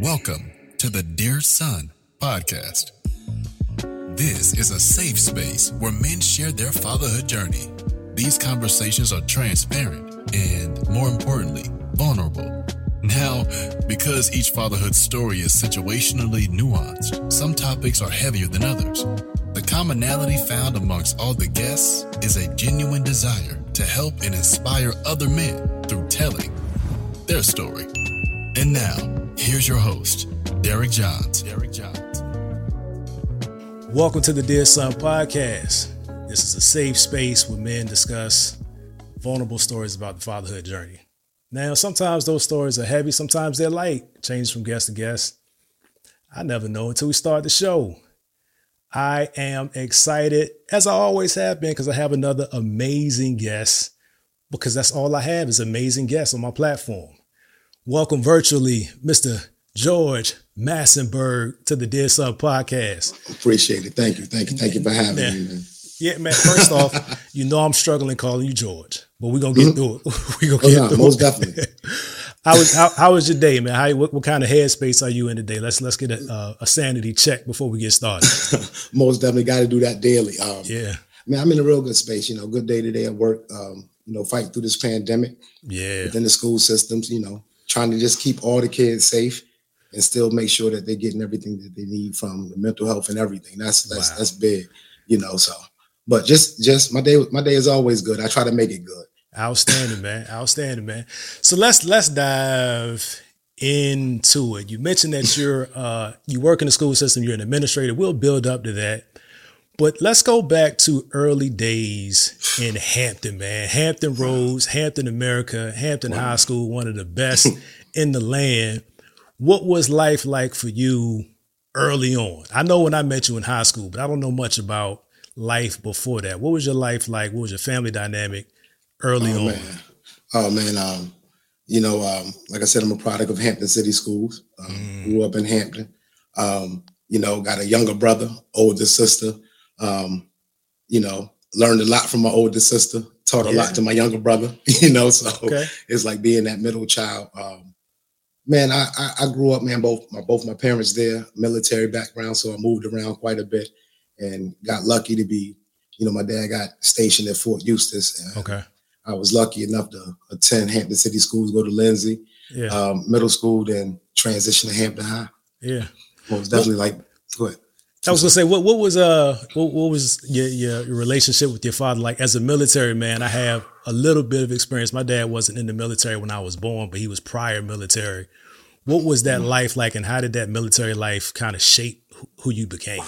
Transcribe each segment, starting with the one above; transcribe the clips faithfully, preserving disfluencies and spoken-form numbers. Welcome to the Dear Son Podcast. This is a safe space where men share their fatherhood journey. These conversations are transparent and, more importantly, vulnerable. Now, because each fatherhood story is situationally nuanced, some topics are heavier than others. The commonality found amongst all the guests is a genuine desire to help and inspire other men through telling their story. And now, here's your host, Derek Johns. Derek Johns. Welcome to the Dear Son Podcast. This is a safe space where men discuss vulnerable stories about the fatherhood journey. Now, sometimes those stories are heavy. Sometimes they're light. Changes from guest to guest. I never know until we start the show. I am excited, as I always have been, because I have another amazing guest, because that's all I have is amazing guests on my platform. Welcome virtually, Mister George Massenberg, to the Dear Son Podcast. Appreciate it. Thank you. Thank you. Thank you for having now, me. Man. Yeah, man. First off, you know I'm struggling calling you George, but we're going to get mm-hmm. through it. We're going to oh, get no, through most it. Most definitely. How was how, how was your day, man? How, what, what kind of headspace are you in today? Let's let's get a, a sanity check before we get started. Most definitely got to do that daily. Um, yeah. Man, I'm in a real good space, you know, good day to day at work, um, you know, fighting through this pandemic. Yeah. Within the school systems, you know, trying to just keep all the kids safe and still make sure that they're getting everything that they need from the mental health and everything. That's that's, wow. that's big, you know, so. But just just my day my day is always good. I try to make it good. Outstanding, man. Outstanding, man. So let's let's dive into it. You mentioned that you're uh, you work in the school system. You're an administrator. We'll build up to that. But let's go back to early days in Hampton, man. Hampton Roads, Hampton America, Hampton wow. High School, one of the best in the land. What was life like for you early on? I know when I met you in high school, but I don't know much about life before that. What was your life like? What was your family dynamic early oh, on? Man. Oh, man. Um, you know, um, like I said, I'm a product of Hampton City Schools. Um, mm. Grew up in Hampton. Um, you know, got a younger brother, older sister. Um, you know, learned a lot from my older sister. Taught a yeah. lot to my younger brother. You know, so okay. it's like being that middle child. Um, man, I, I I grew up, man. Both my both my parents there, military background, so I moved around quite a bit, and got lucky to be. You know, my dad got stationed at Fort Eustis. And okay. I was lucky enough to attend Hampton City Schools, go to Lindsay yeah. um, Middle School, then transition to Hampton High. Yeah, well, it was definitely well, like good. I was gonna say, what what was uh what, what was your, your your relationship with your father like as a military man? I have a little bit of experience. My dad wasn't in the military when I was born, but he was prior military. What was that mm-hmm. life like, and how did that military life kind of shape who you became?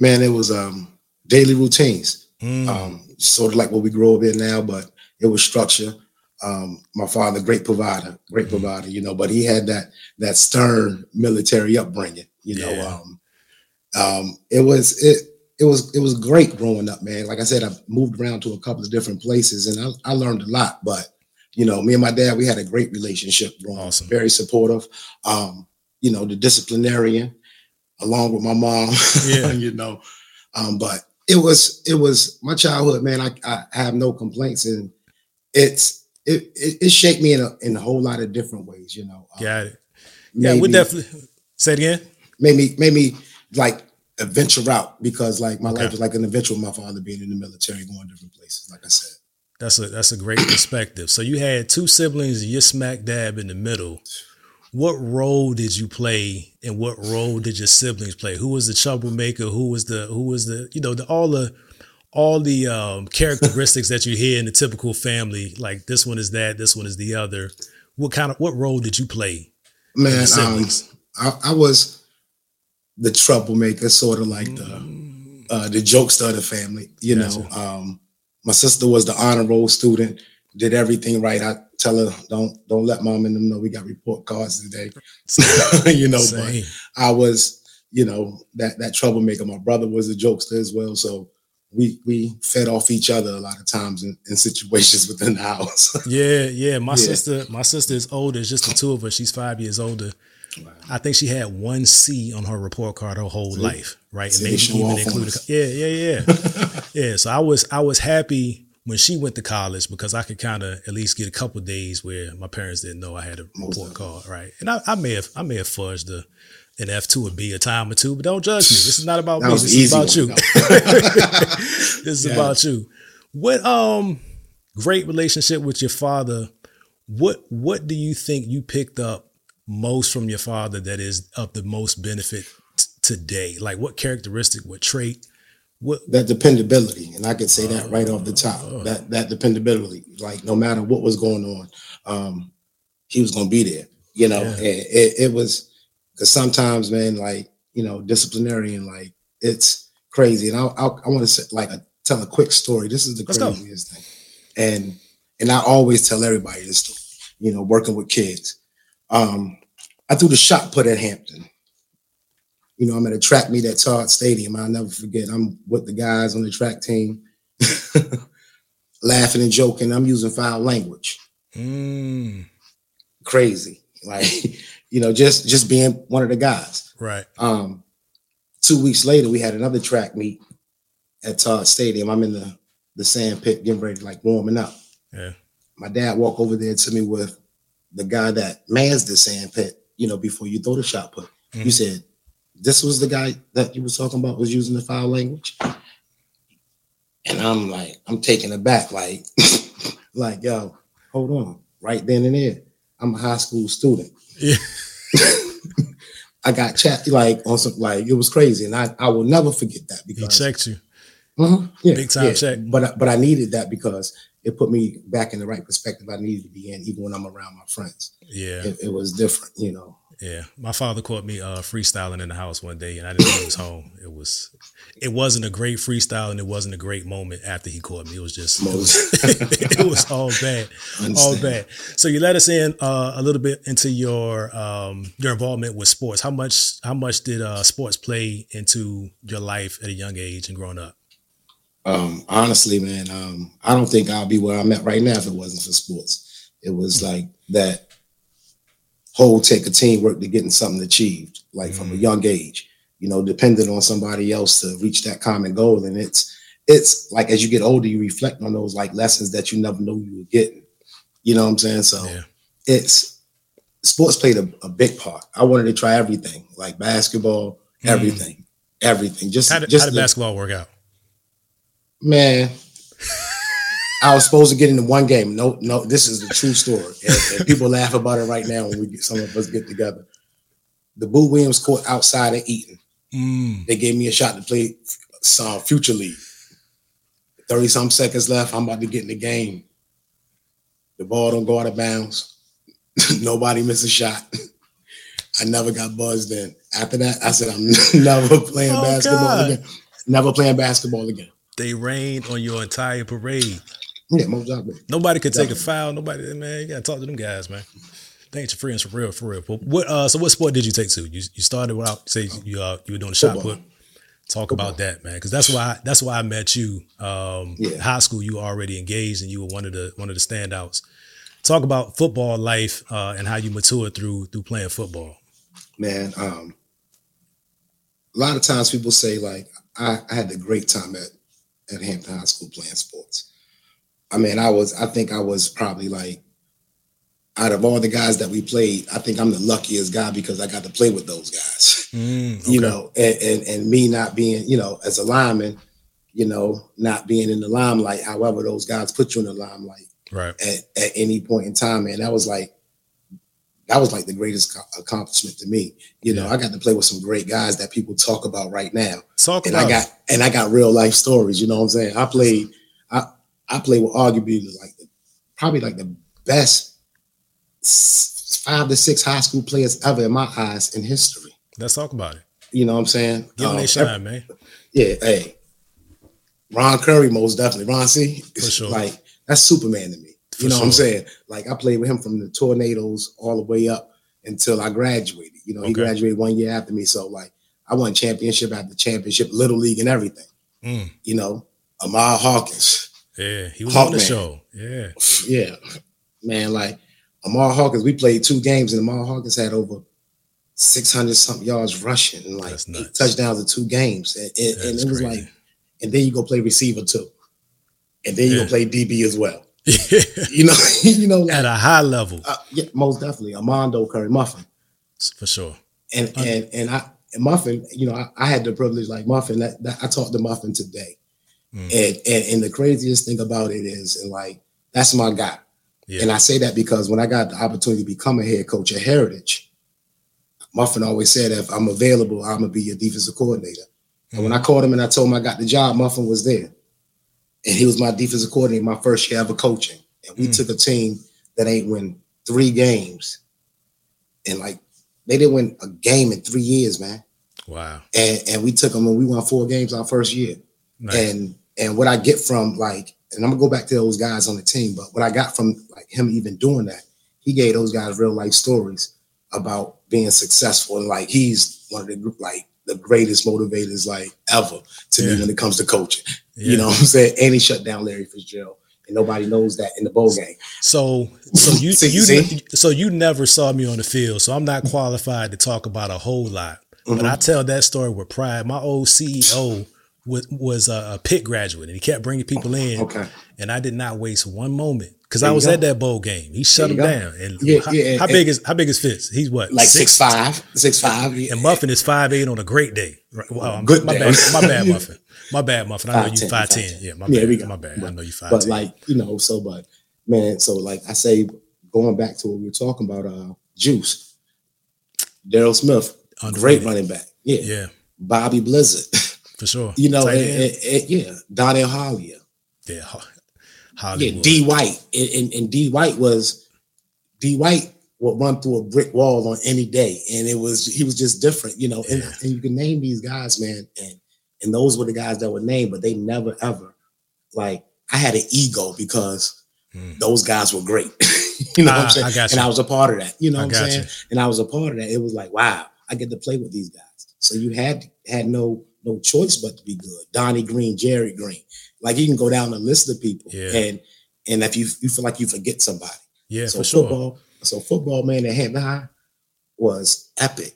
Man, it was um, daily routines, mm. um, sort of like what we grow up in now, but it was structure. Um, my father, great provider, great mm-hmm. provider, you know, but he had that that stern military upbringing, you know. Yeah. Um, Um, it was, it, it was, it was great growing up, man. Like I said, I've moved around to a couple of different places and I, I learned a lot, but you know, me and my dad, we had a great relationship, growing up, awesome. Very supportive, um, you know, the disciplinarian along with my mom, yeah. you know, um, but it was, it was my childhood, man. I, I have no complaints, and it's, it, it, it shaped me in a, in a whole lot of different ways, you know. Um, Got it. Yeah. We definitely say it again. Made me, made me, like adventure out, because like my okay. life was like an adventure with my father being in the military, going different places. Like I said, that's a that's a great perspective. So you had two siblings, and you're smack dab in the middle. What role did you play, and what role did your siblings play? Who was the troublemaker? Who was the who was the you know the, all the all the um, characteristics that you hear in the typical family? Like this one is that, this one is the other. What kind of what role did you play? Man, um, I, I was. The troublemaker, sort of like the uh, the jokester of the family, you gotcha. know. Um, my sister was the honor roll student, did everything right. I tell her, don't don't let mom and them know we got report cards today, you know. Same. But I was, you know, that that troublemaker. My brother was a jokester as well, so we we fed off each other a lot of times in, in situations within the house. yeah, yeah. My yeah. sister, my sister is older. It's just the two of us. She's five years older. Wow. I think she had one C on her report card her whole See? life, right? And maybe even included. Yeah, yeah, yeah, yeah. So I was I was happy when she went to college, because I could kind of at least get a couple of days where my parents didn't know I had a report card, right? And I, I may have I may have fudged a, an F two or B a time or two, but don't judge me. This is not about me. This is about you. This is yeah. about you. What um great relationship with your father. What what do you think you picked up most from your father that is of the most benefit t- today? Like what characteristic, what trait? What? That dependability. And I could say that right off the top, oh. that that dependability, like no matter what was going on, um, he was going to be there, you know, yeah. and it, it was because sometimes, man, like, you know, disciplinarian, like it's crazy. And I I, I want to like a, tell a quick story. This is the Let's craziest go. thing. And and I always tell everybody this story, you know, working with kids. Um, I threw the shot put at Hampton. You know, I'm at a track meet at Todd Stadium. I'll never forget. I'm with the guys on the track team, laughing and joking. I'm using foul language. Mm. Crazy. Like, you know, just, just being one of the guys. Right. Um, two weeks later, we had another track meet at Todd Stadium. I'm in the, the sand pit getting ready to, like, warming up. Yeah. My dad walked over there to me with the guy that mans the sand pit, you know, before you throw the shot put. Mm-hmm. You said, this was the guy that you was talking about was using the foul language. And I'm like, I'm taking it back. Like, like, yo, hold on. Right then and there. I'm a high school student. Yeah. I got chat like on some, like, it was crazy. And I, I will never forget that because he checked you. Uh-huh, yeah, big time yeah. check. But I, but I needed that because it put me back in the right perspective I needed to be in, even when I'm around my friends. Yeah. It, it was different, you know. Yeah, my father caught me uh, freestyling in the house one day, and I didn't know he was home. It was, it wasn't a great freestyle, and it wasn't a great moment after he caught me. It was just, it was, it was all bad, all bad. So you let us in uh, a little bit into your um, your involvement with sports. How much how much did uh, sports play into your life at a young age and growing up? Um, honestly, man, um, I don't think I'll be where I'm at right now if it wasn't for sports. It was like that. Whole take a teamwork to getting something achieved, like mm. from a young age, you know, depending on somebody else to reach that common goal. And it's, it's like, as you get older, you reflect on those like lessons that you never knew you were getting, you know what I'm saying? So yeah. it's sports played a, a big part. I wanted to try everything like basketball, mm. everything, everything. Just how did, just how did the, basketball work out? Man. I was supposed to get into one game. No, no, this is the true story. And, and people laugh about it right now when we get, some of us get together. The Boo Williams court outside of Eaton. Mm. They gave me a shot to play uh, future league. thirty-some seconds left. I'm about to get in the game. The ball don't go out of bounds. Nobody missed a shot. I never got buzzed in. After that, I said, I'm never playing oh, basketball God. again. Never playing basketball again. They rained on your entire parade. Yeah, most definitely. Nobody could take definitely. a foul. Nobody, man, you gotta talk to them guys, man. They ain't your friends for real, for real. What? Uh, so, what sport did you take to? You you started without say you uh, you were doing the shot put. Talk Football. about that, man, because that's why that's why I met you. Um, yeah. In high school, you were already engaged, and you were one of the one of the standouts. Talk about football life uh, and how you matured through through playing football. Man, um, a lot of times people say like I, I had a great time at at Hampton High School playing sports. I mean, I was, I think I was probably like, out of all the guys that we played, I think I'm the luckiest guy because I got to play with those guys, mm, okay. you know, and, and, and me not being, you know, as a lineman, you know, not being in the limelight, however, those guys put you in the limelight right. at, at any point in time. And that was like, that was like the greatest accomplishment to me. You know, yeah. I got to play with some great guys that people talk about right now. Talk and about I got, and I got real life stories. You know what I'm saying? I played, I, I played with arguably like the, probably like the best five to six high school players ever in my eyes in history. Let's talk about it. You know what I'm saying? Give um, them a shine, man. Yeah. Hey, Ron Curry, most definitely. Ron C. For sure. Like that's Superman to me. You know what I'm saying? Like I played with him from the Tornadoes all the way up until I graduated. You know, okay. he graduated one year after me. So like I won championship after championship, little league and everything. Mm. You know, Amal Hawkins. Yeah, he was Hawk on the man. show. Yeah. Yeah. Man, like Amal Hawkins, we played two games and Amal Hawkins had over six hundred something yards rushing and like eight touchdowns in two games. And, and, and it was crazy. Like, and then you go play receiver too. and then you're yeah. going to play D B as well. Yeah. You know, you know, like, at a high level. Uh, yeah, most definitely. Amando Curry, Muffin. For sure. And um, and and I and Muffin, you know, I, I had the privilege like Muffin. That, that I talked to Muffin today. Mm. And, and and the craziest thing about it is, and like, that's my guy. Yeah. And I say that because when I got the opportunity to become a head coach at Heritage, Muffin always said, if I'm available, I'm going to be your defensive coordinator. Mm. And when I called him and I told him I got the job, Muffin was there. And he was my defensive coordinator my first year ever coaching. And we mm. took a team that ain't win three games. And, like, they didn't win a game in three years, man. Wow. And and we took them and we won four games our first year. Nice. And and what I get from, like, and I'm going to go back to those guys on the team, but what I got from, like, him even doing that, he gave those guys real-life stories about being successful. And, like, he's one of the, like, the greatest motivators, like, ever to yeah. me when it comes to coaching. Yeah. You know what I'm saying? And he shut down Larry Fitzgerald. And nobody knows that in the bowl game. So so you, see, you see? so you never saw me on the field, so I'm not qualified to talk about a whole lot. Mm-hmm. But I tell that story with pride. My old C E O was, was a, a Pitt graduate, and he kept bringing people in. Okay. And I did not waste one moment because I was go. at that bowl game. He shut him go. down. And yeah, how, yeah, and, how big is how big is Fitz? He's what? Like six, six five, six five. Yeah. And Muffin is five eight on a great day. Wow, I'm, Good my, day. Bad, my bad, Muffin. My bad, Muffin. I know you five ten. Yeah, my yeah, bad. My bad. I know you five ten. But like, you know, so but man, so like I say, going back to what we were talking about, uh, Juice, Daryl Smith, Unfrated. Great running back. Yeah, yeah. Bobby Blizzard, for sure. You know, and, and, and, yeah, Donnell Hollyer. Yeah, Hollywood. Yeah, D. White, and, and, and D. White was D. White would run through a brick wall on any day, and it was he was just different, you know. Yeah. And, and you can name these guys, man, and. And those were the guys that were named, but they never, ever, like, I had an ego because mm. those guys were great. you know I, what I'm saying? I got you. And I was a part of that. You know I what I'm saying? You. And I was a part of that. It was like, wow, I get to play with these guys. So you had had no no choice but to be good. Donnie Green, Jerry Green. Like, you can go down the list of people. Yeah. And and if you, you feel like you forget somebody. Yeah, so for football, sure. So football, man, at Hampton High was epic.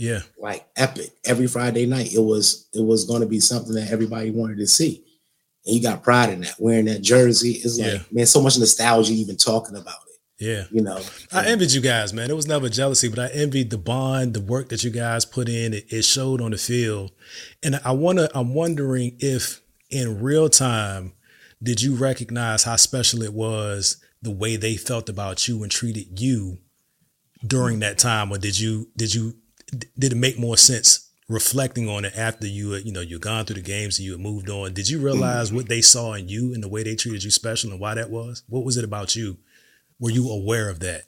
Yeah, like epic. Every Friday night, it was it was going to be something that everybody wanted to see, and you got pride in that. Wearing that jersey is like, yeah. man, so much nostalgia. Even talking about it, yeah, you know. I and, envied you guys, man. It was never jealousy, but I envied the bond, the work that you guys put in. It, it showed on the field, and I wanna. I'm wondering if in real time, did you recognize how special it was the way they felt about you and treated you during that time, or did you did you did it make more sense reflecting on it after you had, you know, you'd gone through the games and you had moved on? Did you realize mm-hmm. what they saw in you and the way they treated you special and why that was? What was it about you? Were you aware of that?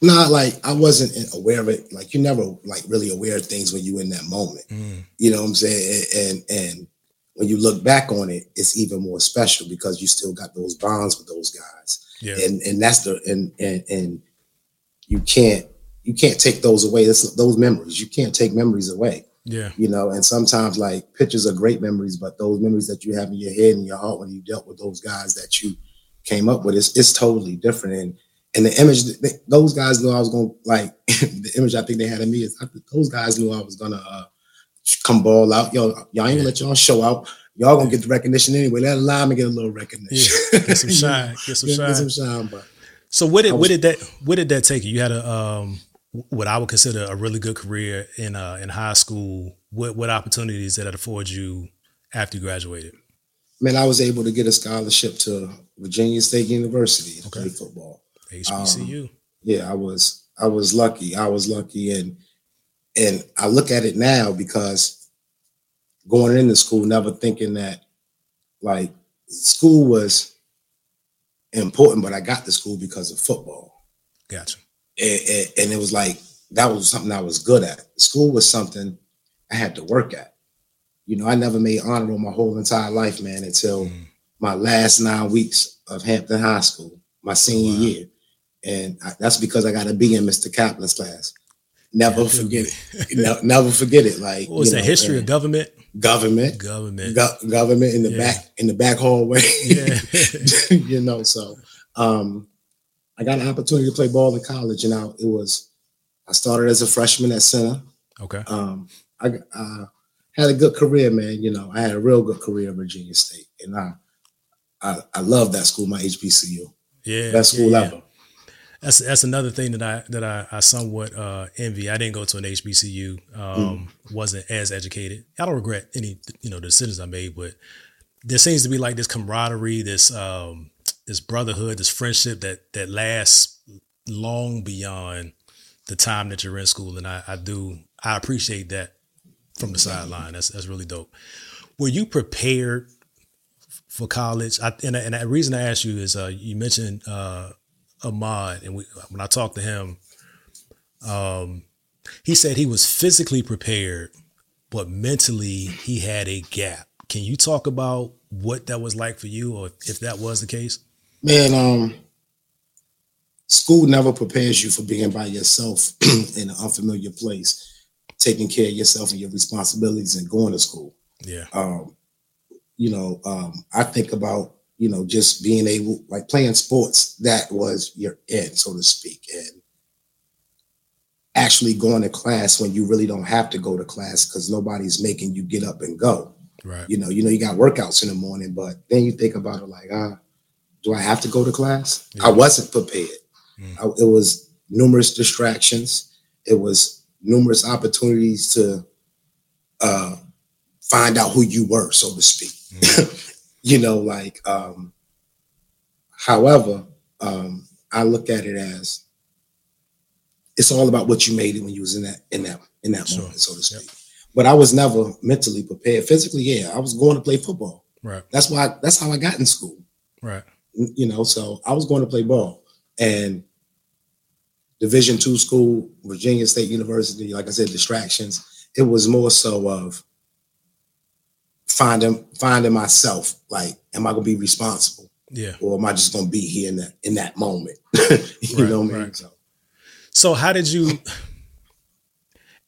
Nah, like I wasn't aware of it. Like, you never like really aware of things when you in that moment, mm. you know what I'm saying? And, and, and when you look back on it, it's even more special because you still got those bonds with those guys. Yeah. And, and that's the, and, and, and you can't, You can't take those away. That's, those memories, you can't take memories away. Yeah, you know. And sometimes, like, pictures are great memories, but those memories that you have in your head and your heart when you dealt with those guys that you came up with, it's, it's totally different. And and the image they, those guys knew I was gonna like the image I think they had of me is I, those guys knew I was gonna uh, come ball out. Yo, y'all ain't gonna let y'all show out. Y'all gonna get the recognition anyway. Let allow me get a little recognition. Yeah. Get some shine. Get some shine. Get some shine. But so what did was, what did that what did that take you? You had a um. what I would consider a really good career in uh, in high school. What what opportunities did that afford you after you graduated? Man, I was able to get a scholarship to Virginia State University to okay. play football. H B C U. Um, yeah, I was I was lucky. I was lucky, and and I look at it now because going into school, never thinking that like school was important, but I got to school because of football. Gotcha. And it was like, that was something I was good at. School was something I had to work at. You know, I never made honor roll my whole entire life, man, until mm. my last nine weeks of Hampton High School, my senior wow. year. And I, that's because I got a B in Mister Kaplan's class. Never yeah, forget it. no, never forget it. Like, what was that, history of government? Government. Government. Go- government in the yeah. back, in the back hallway. Yeah. you know, so... um I got an opportunity to play ball in college, and I it was I started as a freshman at center. Okay. Um, I uh, had a good career, man. You know, I had a real good career at Virginia State, and I I, I love that school, my H B C U. Yeah, best school yeah, yeah. ever. That's that's another thing that I that I, I somewhat uh, envy. I didn't go to an H B C U. Um, mm. Wasn't as educated. I don't regret any you know decisions I made, but there seems to be like this camaraderie, this um, this brotherhood, this friendship that that lasts long beyond the time that you're in school, and I, I do I appreciate that from the sideline. That's that's really dope. Were you prepared for college? I, and, and the reason I asked you is uh, you mentioned uh, Ahmad, and we, when I talked to him, um, he said he was physically prepared, but mentally he had a gap. Can you talk about what that was like for you, or if that was the case? Man, um, school never prepares you for being by yourself in an unfamiliar place, taking care of yourself and your responsibilities and going to school. Yeah. Um, You know, um, I think about, you know, just being able, like playing sports, that was your end, so to speak. And actually going to class when you really don't have to go to class because nobody's making you get up and go. Right. You know, you know, you got workouts in the morning, but then you think about it like, ah, uh, do I have to go to class? Yeah. I wasn't prepared. Mm. I, it was numerous distractions. It was numerous opportunities to uh, find out who you were, so to speak. You know, like, um, however, um, I look at it as it's all about what you made it when you was in that, in that, in that sure. moment, so to speak. Yep. But I was never mentally prepared. Physically, yeah, I was going to play football. Right. That's why, I, that's how I got in school. Right. You know, so I was going to play ball, and Division two school, Virginia State University, like I said, distractions. It was more so of Finding finding myself, like, am I gonna be responsible? Yeah. Or am I just gonna be here in that in that moment? you right, know what I mean? Right. So. so how did you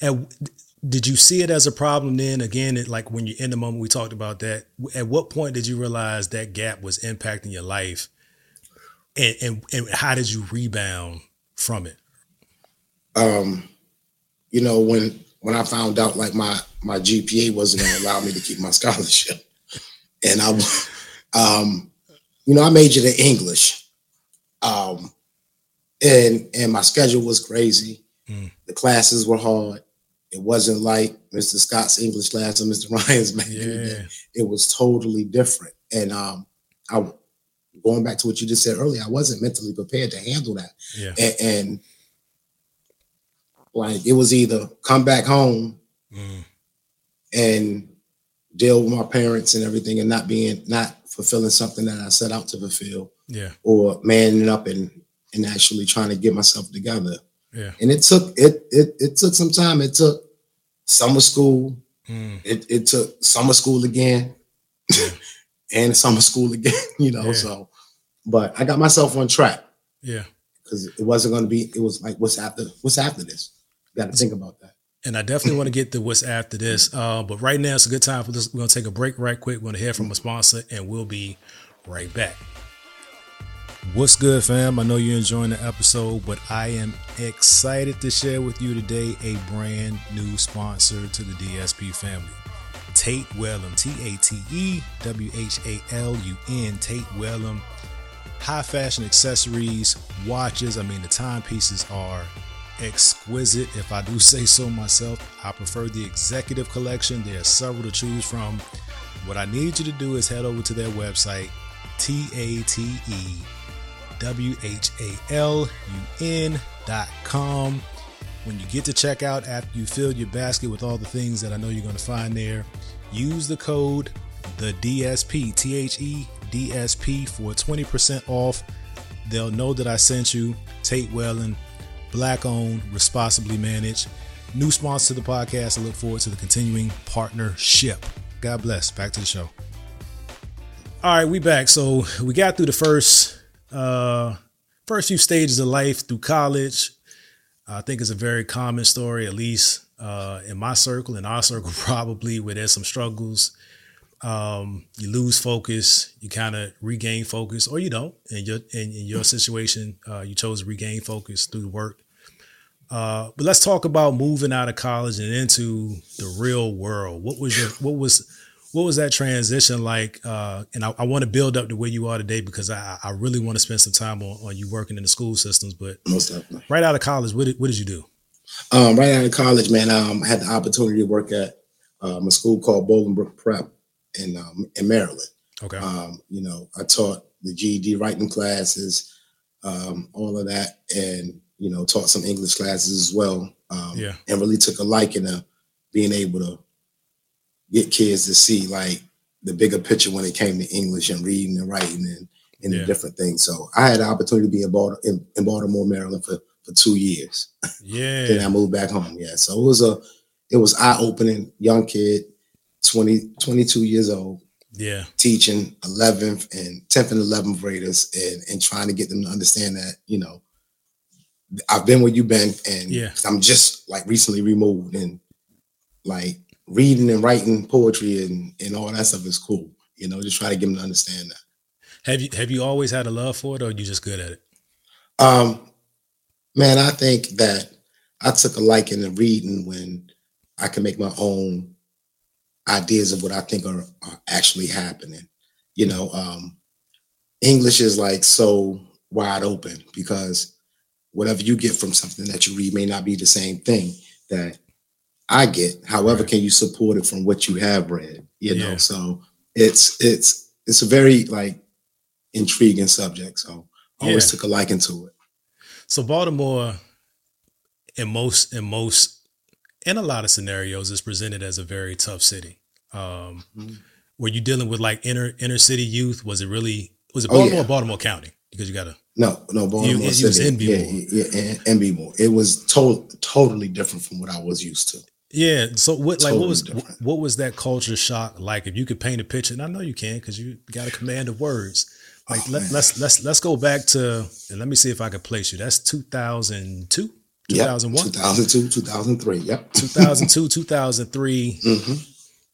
and did you see it as a problem then? Again, it, like when you're in the moment, we talked about that. At what point did you realize that gap was impacting your life? And and, and how did you rebound from it? Um, you know, when when I found out like my my G P A wasn't going to allow me to keep my scholarship. And I, um, you know, I majored in English, um, and, and my schedule was crazy. Mm. The classes were hard. It wasn't like Mister Scott's English class or Mister Ryan's. Yeah. It was totally different. And, um, I, going back to what you just said earlier, I wasn't mentally prepared to handle that. Yeah. And, and like, it was either come back home, mm. and deal with my parents and everything, and not being, not fulfilling something that I set out to fulfill, yeah, or manning up and and actually trying to get myself together, yeah. And it took it it it took some time. It took summer school. Mm. It it took summer school again, yeah. and summer school again. You know, yeah. so but I got myself on track. Yeah, because it wasn't going to be. It was like, what's after? What's after this? You got to think about that. And I definitely want to get to what's after this. Uh, but right now, it's a good time for this. We're going to take a break right quick. We're going to hear from a sponsor, and we'll be right back. What's good, fam? I know you're enjoying the episode, but I am excited to share with you today a brand new sponsor to the D S P family. Tate Whelan, T A T E W H A L U N, Tate Whelan. High fashion accessories, watches. I mean, the timepieces are exquisite, if I do say so myself. I prefer the executive collection. There are several to choose from. What I need you to do is head over to their website, T A T E W H A L U N dot com. When you get to checkout, after you fill your basket with all the things that I know you're going to find there, use the code the D S P, T H E D S P, for twenty percent off. They'll know that I sent you. Tate Whelan. Black owned, responsibly managed. New sponsor to the podcast. I look forward to the continuing partnership. God bless. Back to the show. All right, we back. So we got through the first uh, first few stages of life through college. I think it's a very common story, at least uh, in my circle, in our circle probably, where there's some struggles. Um, you lose focus, you kind of regain focus, or you don't. In your in, in your situation, uh, you chose to regain focus through the work. Uh, but let's talk about moving out of college and into the real world. What was your what was What was that transition like? Uh, and I, I want to build up to where you are today, because I, I really want to spend some time on, on you working in the school systems. But most definitely, right out of college, what did, what did you do? Um, right out of college, man, um, I had the opportunity to work at um, a school called Bolingbrook Prep in um, in Maryland. Okay. Um, you know, I taught the G E D writing classes, um, all of that, and you know, taught some English classes as well. Um, yeah. And really took a liking to being able to get kids to see like the bigger picture when it came to English and reading and writing and, and yeah. the different things. So I had the opportunity to be in Baltimore, in, in Baltimore, Maryland for, for two years. Yeah. Then I moved back home. Yeah. So it was a, it was eye opening. Young kid, twenty, twenty-two years old. Yeah. Teaching eleventh and tenth and eleventh graders and, and trying to get them to understand that, you know, I've been where you've been, and yeah. I'm just like recently removed, and like reading and writing poetry and, and all that stuff is cool. You know, just try to get them to understand that. Have you, have you always had a love for it, or are you just good at it? Um, man, I think that I took a liking to reading when I can make my own ideas of what I think are, are actually happening. You know, um, English is like so wide open, because whatever you get from something that you read may not be the same thing that I get. However, right. Can you support it from what you have read? You yeah. know, so it's it's it's a very like intriguing subject. So I yeah. always took a liking to it. So Baltimore, in most in most in a lot of scenarios, is presented as a very tough city. Um, mm-hmm. Were you dealing with like inner inner city youth? Was it really was it Baltimore oh, yeah. or Baltimore County? Because you got to. No, no, Baltimore you, City. It was N B yeah, yeah, yeah, N B Moore. It was to- totally different from what I was used to. Yeah. So what, totally like, what was different. What was that culture shock like? If you could paint a picture, and I know you can, because you got a command of words. Like oh, let, let's let's let's go back to, and let me see if I can place you. That's two thousand two, two thousand one, yep. two thousand two, two thousand three. Yep. two thousand two, two thousand three. Mm-hmm.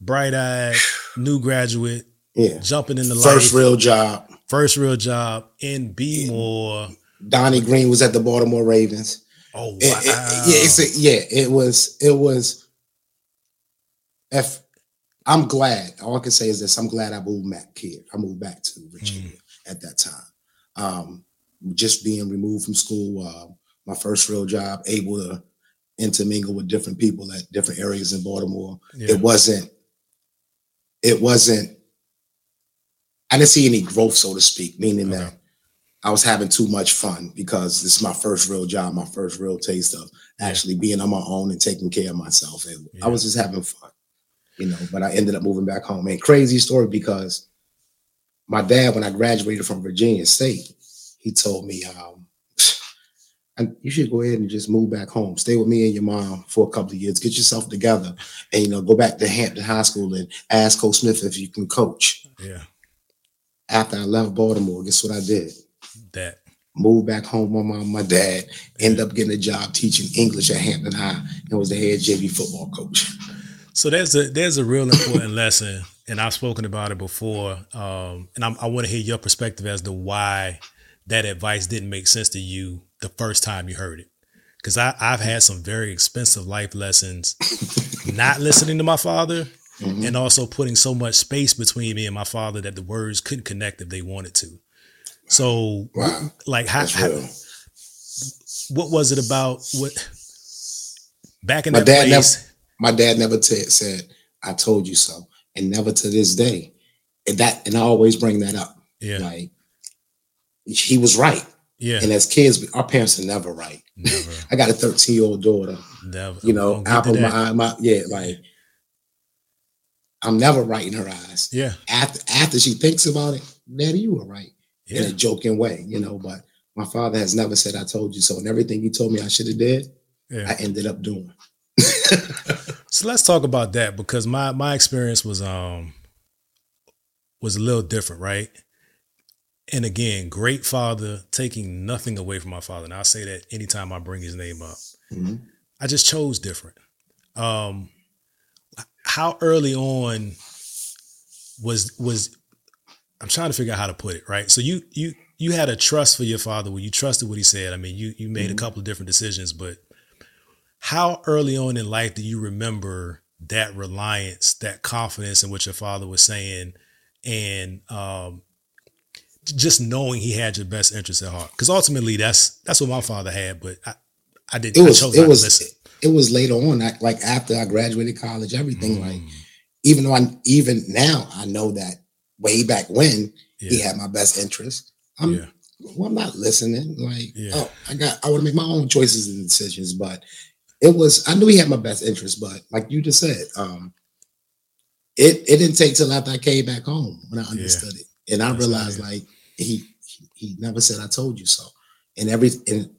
Bright-eyed new graduate. Yeah. Jumping in the life. First real job. First real job in B-more. Donnie Green was at the Baltimore Ravens. Oh, wow. It, it, yeah, it's a, yeah, it was, it was, if, I'm glad, all I can say is this, I'm glad I moved back here. I moved back to Virginia mm. at that time. Um, just being removed from school, uh, my first real job, able to intermingle with different people at different areas in Baltimore. Yeah. It wasn't, it wasn't, I didn't see any growth, so to speak, meaning okay. that I was having too much fun, because this is my first real job, my first real taste of actually yeah. being on my own and taking care of myself. And yeah. I was just having fun, you know, but I ended up moving back home. And crazy story, because my dad, when I graduated from Virginia State, he told me, um, you should go ahead and just move back home. Stay with me and your mom for a couple of years. Get yourself together and, you know, go back to Hampton High School and ask Coach Smith if you can coach. Yeah. After I left Baltimore, guess what I did? That. Moved back home with my mom, my dad, ended up getting a job teaching English at Hampton High, and was the head J V football coach. So there's a there's a real important lesson, and I've spoken about it before, um, and I'm, I want to hear your perspective as to why that advice didn't make sense to you the first time you heard it. Because I've had some very expensive life lessons not listening to my father. Mm-hmm. And also putting so much space between me and my father that the words couldn't connect if they wanted to. So, wow. like, how, how, what was it about? What back in my that dad place? Never, my dad never t- said, "I told you so," and never to this day. And that, and I always bring that up. Yeah, like he was right. Yeah, and as kids, our parents are never right. Never. I got a thirteen-year-old daughter. Never, you know, apple my, my yeah, like. I'm never right in her eyes. Yeah. After after she thinks about it, Daddy, you were right. Yeah. In a joking way, you know. But my father has never said, "I told you so," and everything you told me I should have did, yeah. I ended up doing. So let's talk about that, because my my experience was um was a little different, right? And again, great father, taking nothing away from my father. And I say that anytime I bring his name up. Mm-hmm. I just chose different. Um How early on was was I'm trying to figure out how to put it, right? So you you you had a trust for your father, where you trusted what he said. I mean, you you made mm-hmm. a couple of different decisions, but how early on in life do you remember that reliance, that confidence in what your father was saying, and um, just knowing he had your best interest at heart. Because ultimately, that's that's what my father had, but I, I didn't. It was, I chose it not was, to listen. It was later on, I, like after I graduated college, everything. Mm. Like even though I, even now I know that way back when yeah. he had my best interest. I'm, yeah. Well, I'm not listening. Like, yeah. oh, I got. I want to make my own choices and decisions, but. It was, I knew he had my best interest, but like you just said, um, it, it didn't take till after I came back home when I understood yeah. it. And I That's realized right. like he, he, he never said, I told you so. And every, and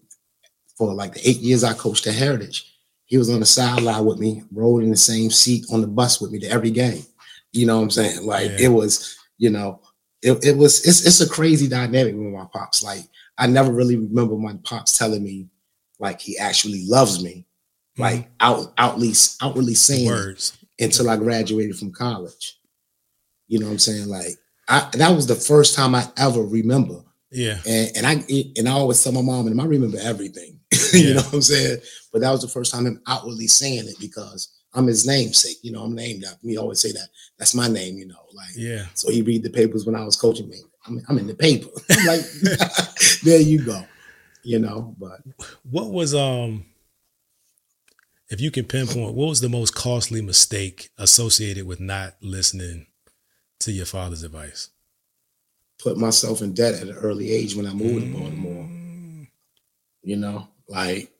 for like the eight years I coached at Heritage, he was on the sideline with me, rode in the same seat on the bus with me to every game. You know what I'm saying? Like yeah. it was, you know, it, it was, it's, it's a crazy dynamic with my pops. Like I never really remember my pops telling me like he actually loves me. Like out, outly, outwardly saying words until I graduated from college. You know what I'm saying? Like I, that was the first time I ever remember. Yeah. And, and I and I always tell my mom, and I remember everything. you yeah. know what I'm saying? But that was the first time him outwardly saying it because I'm his namesake. You know, I'm named after me. He always say that. That's my name. You know, like yeah. So he read the papers when I was coaching me. I'm, I'm in the paper. I'm like, there you go. You know. But what was um. if you can pinpoint, what was the most costly mistake associated with not listening to your father's advice? Put myself in debt at an early age when I moved mm. to Baltimore. You know, like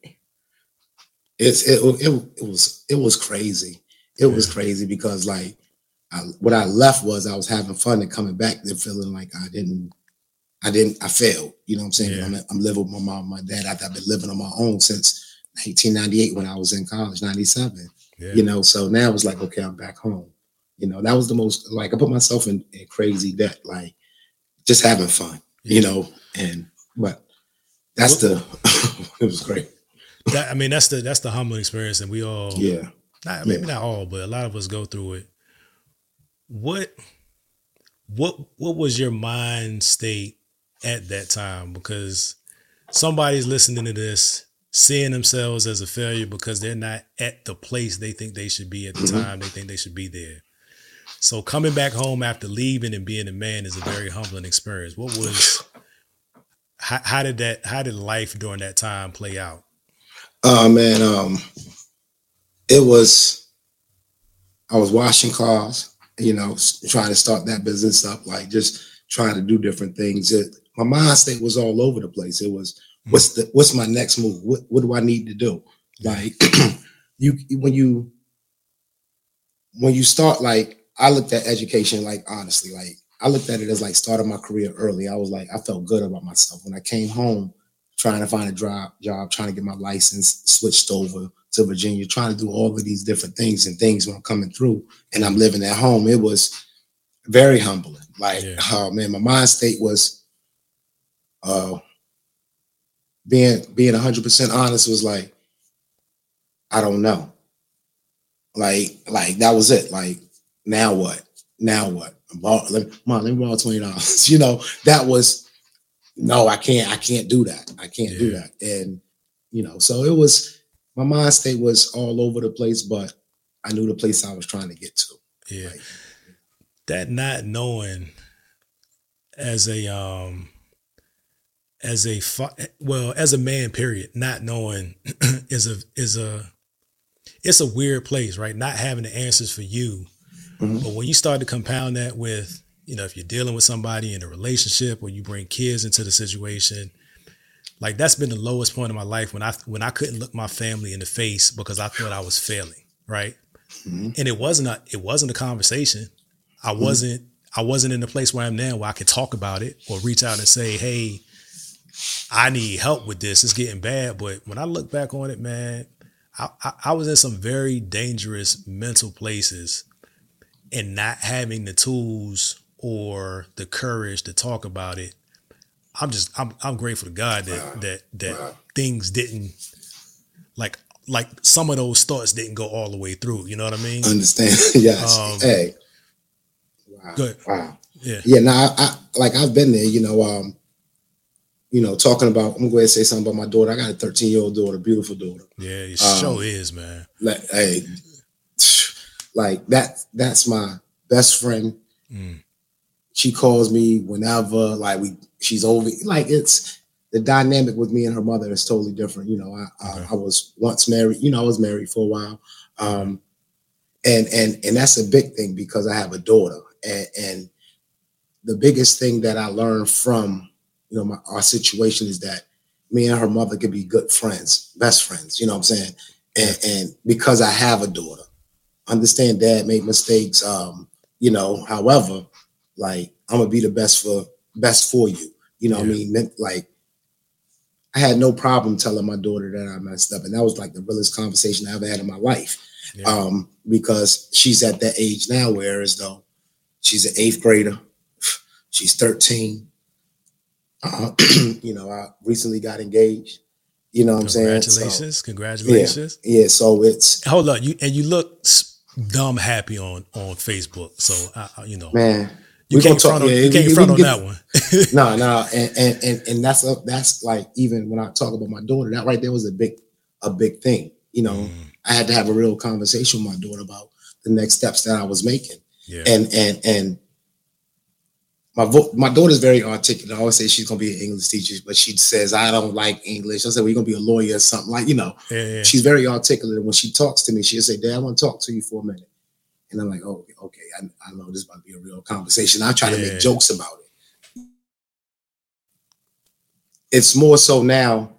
it's it it, it was it was crazy. It yeah. was crazy because like I, what I left was I was having fun and coming back and feeling like I didn't, I didn't, I failed. You know what I'm saying? Yeah. I'm, I'm living with my mom, and my dad. I've been living on my own since nineteen ninety-eight when I was in college, ninety-seven, yeah. you know, so now it's like, okay, I'm back home. You know, that was the most, like, I put myself in, in crazy debt, like just having fun, yeah. you know, and, but that's what, the, it was great. That, I mean, that's the, that's the humbling experience. And we all, yeah, not, maybe yeah. not all, but a lot of us go through it. What, what, what was your mind state at that time? Because somebody's listening to this, seeing themselves as a failure because they're not at the place they think they should be at the mm-hmm. time they think they should be there. So coming back home after leaving and being a man is a very humbling experience. What was, how, how did that, how did life during that time play out? Oh uh, man, um, it was, I was washing cars, you know, trying to start that business up, like just trying to do different things. It, my mind state was all over the place. It was, What's the what's my next move? What what do I need to do? Like you when you when you start, like I looked at education, like honestly, like I looked at it as like starting my career early. I was like, I felt good about myself when I came home trying to find a job, job, trying to get my license, switched over to Virginia, trying to do all of these different things and things when I'm coming through and I'm living at home. It was very humbling. Like, yeah. oh man, my mind state was uh Being being one hundred percent honest was like, I don't know. Like, like that was it. Like, now what? Now what? Ball, let me, Mom, let me borrow twenty dollars. You know, that was, no, I can't, I can't do that. I can't yeah. do that. And, you know, so it was, my mind state was all over the place, but I knew the place I was trying to get to. Yeah. Like, that not knowing as a, um, As a well, as a man, period, not knowing is a is a it's a weird place, right? Not having the answers for you, mm-hmm. but when you start to compound that with, you know, if you're dealing with somebody in a relationship or you bring kids into the situation, like that's been the lowest point of my life when I when I couldn't look my family in the face because I thought I was failing, right? Mm-hmm. And it wasn't a it wasn't a conversation. I wasn't mm-hmm. I wasn't in the place where I am now where I could talk about it or reach out and say, hey, I need help with this. It's getting bad. But when I look back on it, man, I, I, I was in some very dangerous mental places and not having the tools or the courage to talk about it. I'm just, I'm, I'm grateful to God that, wow. that, that wow. things didn't like, like some of those thoughts didn't go all the way through. You know what I mean? Understand. yes. Um, hey. Wow. Good. Wow. Yeah. Yeah. No, I, I, like I've been there, you know, um, you know, talking about, I'm going to go ahead and say something about my daughter. I got a thirteen-year-old daughter, beautiful daughter. Yeah, it um, sure is, man. Like, hey, Like that, that's my best friend. Mm. She calls me whenever, like we, she's over. Like it's the dynamic with me and her mother is totally different. You know, I, okay. I, I was once married, you know, I was married for a while. Um, and, and, and that's a big thing because I have a daughter, and, and the biggest thing that I learned from, you know, my, our situation is that me and her mother could be good friends, best friends, you know what I'm saying? And, and because I have a daughter, understand dad made mistakes. Um, you know, however, like I'm gonna be the best for best for you. You know yeah. what I mean? Like I had no problem telling my daughter that I messed up. And that was like the realest conversation I ever had in my life. Yeah. Um, because she's at that age now where as though she's an eighth grader, she's thirteen. Uh, you know, I recently got engaged. You know what I'm saying? Congratulations. So, congratulations. Yeah, yeah. So it's. Hold up. You, and you look dumb happy on, on Facebook. So, I, you know, man, you can't front on, yeah, you can't we, front we on get, that one. No, no. And, and, and, and that's, a, that's like, even when I talk about my daughter, that right there was a big, a big thing. You know, mm. I had to have a real conversation with my daughter about the next steps that I was making. Yeah. And, and, and. My vo- my daughter's very articulate. I always say she's going to be an English teacher, but she says, I don't like English. I said, well, you're going to be a lawyer or something like, you know. Yeah, yeah. She's very articulate. When she talks to me, she'll say, Dad, I want to talk to you for a minute. And I'm like, oh, okay, I, I know this might be a real conversation. I try yeah, to make yeah. jokes about it. It's more so now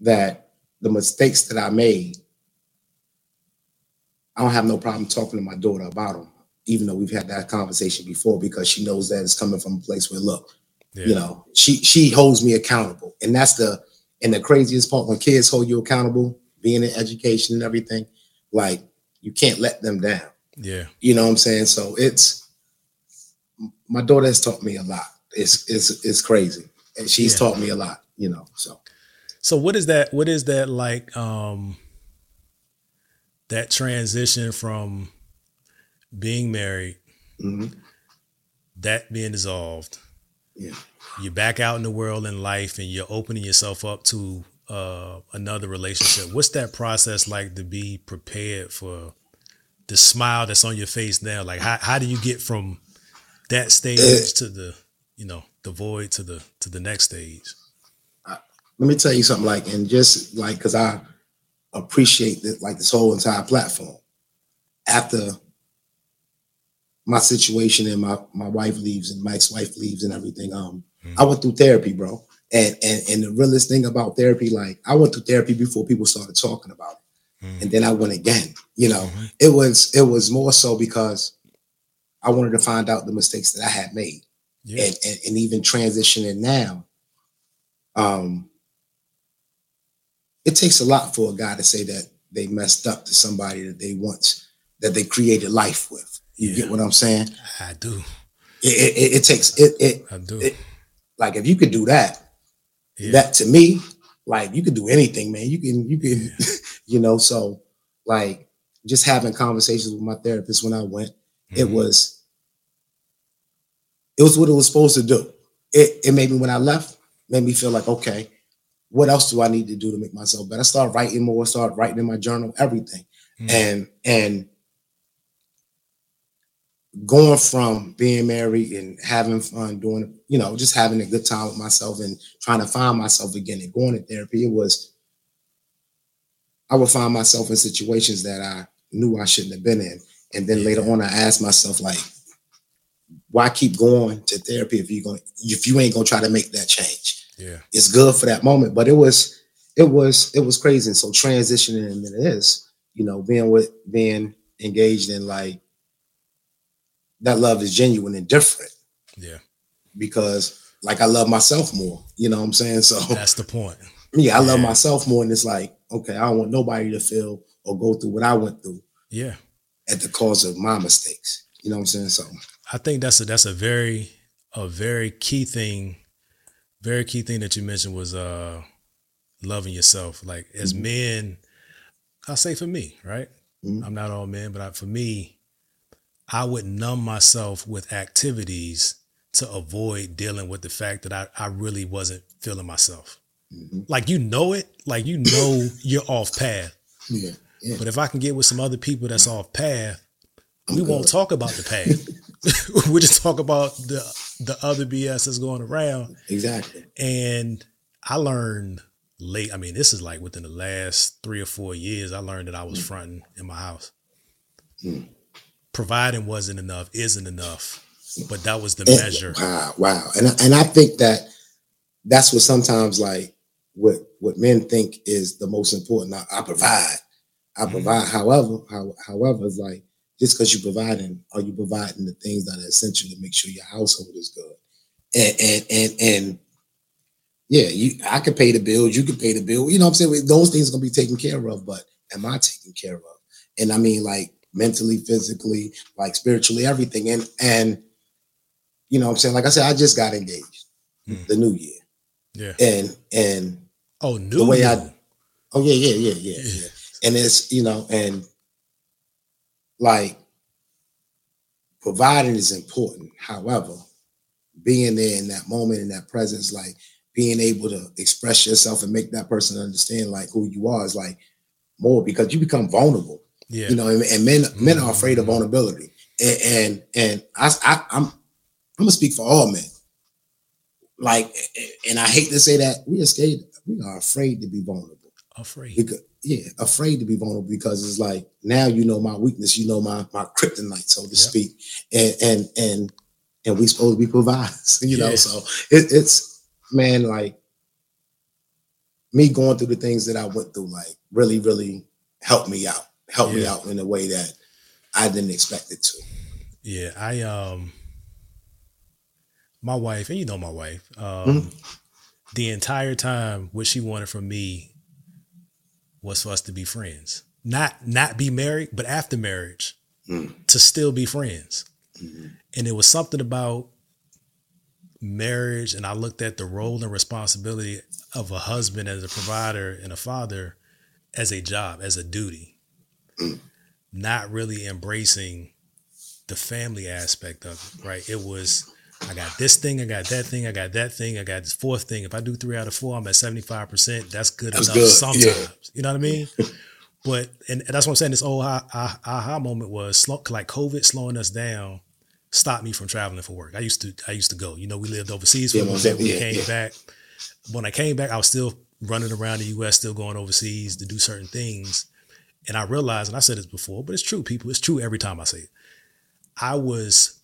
that the mistakes that I made, I don't have no problem talking to my daughter about them. Even though we've had that conversation before, because she knows that it's coming from a place where, look, yeah. you know, she she holds me accountable. And that's the, and the craziest part, when kids hold you accountable, being in education and everything, like, you can't let them down. Yeah. You know what I'm saying? So it's, my daughter has taught me a lot. It's it's it's crazy. And she's yeah. taught me a lot, you know, so. So what is that, what is that like, um, that transition from being married, mm-hmm. that being dissolved, yeah. you're back out in the world in life and you're opening yourself up to uh, another relationship. What's that process like to be prepared for the smile that's on your face now? Like, how how do you get from that stage uh, to the, you know, the void to the, to the next stage? I, let me tell you something like, and just like, cause I appreciate that, like this whole entire platform after my situation and my, my wife leaves and Mike's wife leaves and everything. Um, mm. I went through therapy, bro. And, and and the realest thing about therapy, like I went through therapy before people started talking about it. Mm. And then I went again, you know, mm-hmm. it was, it was more so because I wanted to find out the mistakes that I had made yeah. and, and, and even transitioning now. Um, it takes a lot for a guy to say that they messed up to somebody that they once, that they created life with. You yeah. get what I'm saying? I do. It, it, it takes it. it I do. It, like if you could do that, yeah. that to me, like you could do anything, man. You can, you can, yeah. you know. So, like, just having conversations with my therapist when I went, mm-hmm. it was, it was what it was supposed to do. It it made me when I left, made me feel like okay, what else do I need to do to make myself better? I started writing more. Started writing in my journal, everything, mm-hmm. and and. Going from being married and having fun, doing, you know, just having a good time with myself and trying to find myself again and going to therapy, it was, I would find myself in situations that I knew I shouldn't have been in. And then yeah. later on, I asked myself, like, why keep going to therapy if you're going, if you ain't going to try to make that change? Yeah. It's good for that moment, but it was, it was, it was crazy. And so transitioning and it is, you know, being with, being engaged in like, that love is genuine and different. Yeah. Because like I love myself more, you know what I'm saying? So that's the point. Yeah. I yeah. love myself more. And it's like, okay, I don't want nobody to feel or go through what I went through. Yeah. At the cause of my mistakes. You know what I'm saying? So I think that's a, that's a very, a very key thing, very key thing that you mentioned was, uh, loving yourself. Like as mm-hmm. men, I'll say for me, right. Mm-hmm. I'm not all men, but I, for me, I would numb myself with activities to avoid dealing with the fact that I, I really wasn't feeling myself. Mm-hmm. Like, you know it, like, you know, you're off path, yeah, yeah. but if I can get with some other people that's off path, we won't talk about the pain. We'll just talk about the the other B S that's going around. Exactly. And I learned late. I mean, this is like within the last three or four years, I learned that I was mm. fronting in my house. Mm. Providing wasn't enough, isn't enough, but that was the and, measure. Wow, wow. And, and I think that that's what sometimes like what what men think is the most important. I, I provide. I provide. Mm-hmm. However, how, however, it's like just because you're providing, are you providing the things that are essential to make sure your household is good? And and and, and yeah, you, I could pay the bills. You could pay the bill. You know what I'm saying? Those things are going to be taken care of, but am I taken care of? And I mean, like mentally, physically, like spiritually, everything. And and you know what I'm saying? Like I said, I just got engaged mm. the new year. Yeah. And and oh, new the way new. I oh yeah yeah yeah yeah yeah. yeah. And it's, you know, and like providing is important. However, being there in that moment, in that presence, like being able to express yourself and make that person understand like who you are is like more, because you become vulnerable. Yeah. You know, and, and men mm-hmm. men are afraid of vulnerability. And and, and I, I I'm I'm gonna speak for all men. Like, and I hate to say that, we are scared. We are afraid to be vulnerable. Afraid. Because, yeah, afraid to be vulnerable because it's like, now you know my weakness, you know my my kryptonite, so to yep. speak, and and and and we supposed to be providers, you yeah. know. So it, it's man, like me going through the things that I went through, like really, really helped me out, helped yeah. me out in a way that I didn't expect it to. Yeah, I um, my wife, and you know my wife, um, mm-hmm. the entire time what she wanted from me was for us to be friends, not not be married, but after marriage, mm. to still be friends. Mm-hmm. And it was something about marriage, and I looked at the role and responsibility of a husband as a provider and a father as a job, as a duty, mm. not really embracing the family aspect of it, right? It was, I got this thing, I got that thing, I got that thing, I got this fourth thing. If I do three out of four, I'm at seventy-five percent. That's good that's enough good. sometimes. Yeah. You know what I mean? But, and that's what I'm saying, this old aha, aha moment was slow, like COVID slowing us down stopped me from traveling for work. I used to, I used to go, you know, we lived overseas for yeah, a little bit. We yeah, came yeah. back. When I came back, I was still running around the U S, still going overseas to do certain things. And I realized, and I said this before, but it's true, people, it's true every time I say it. I was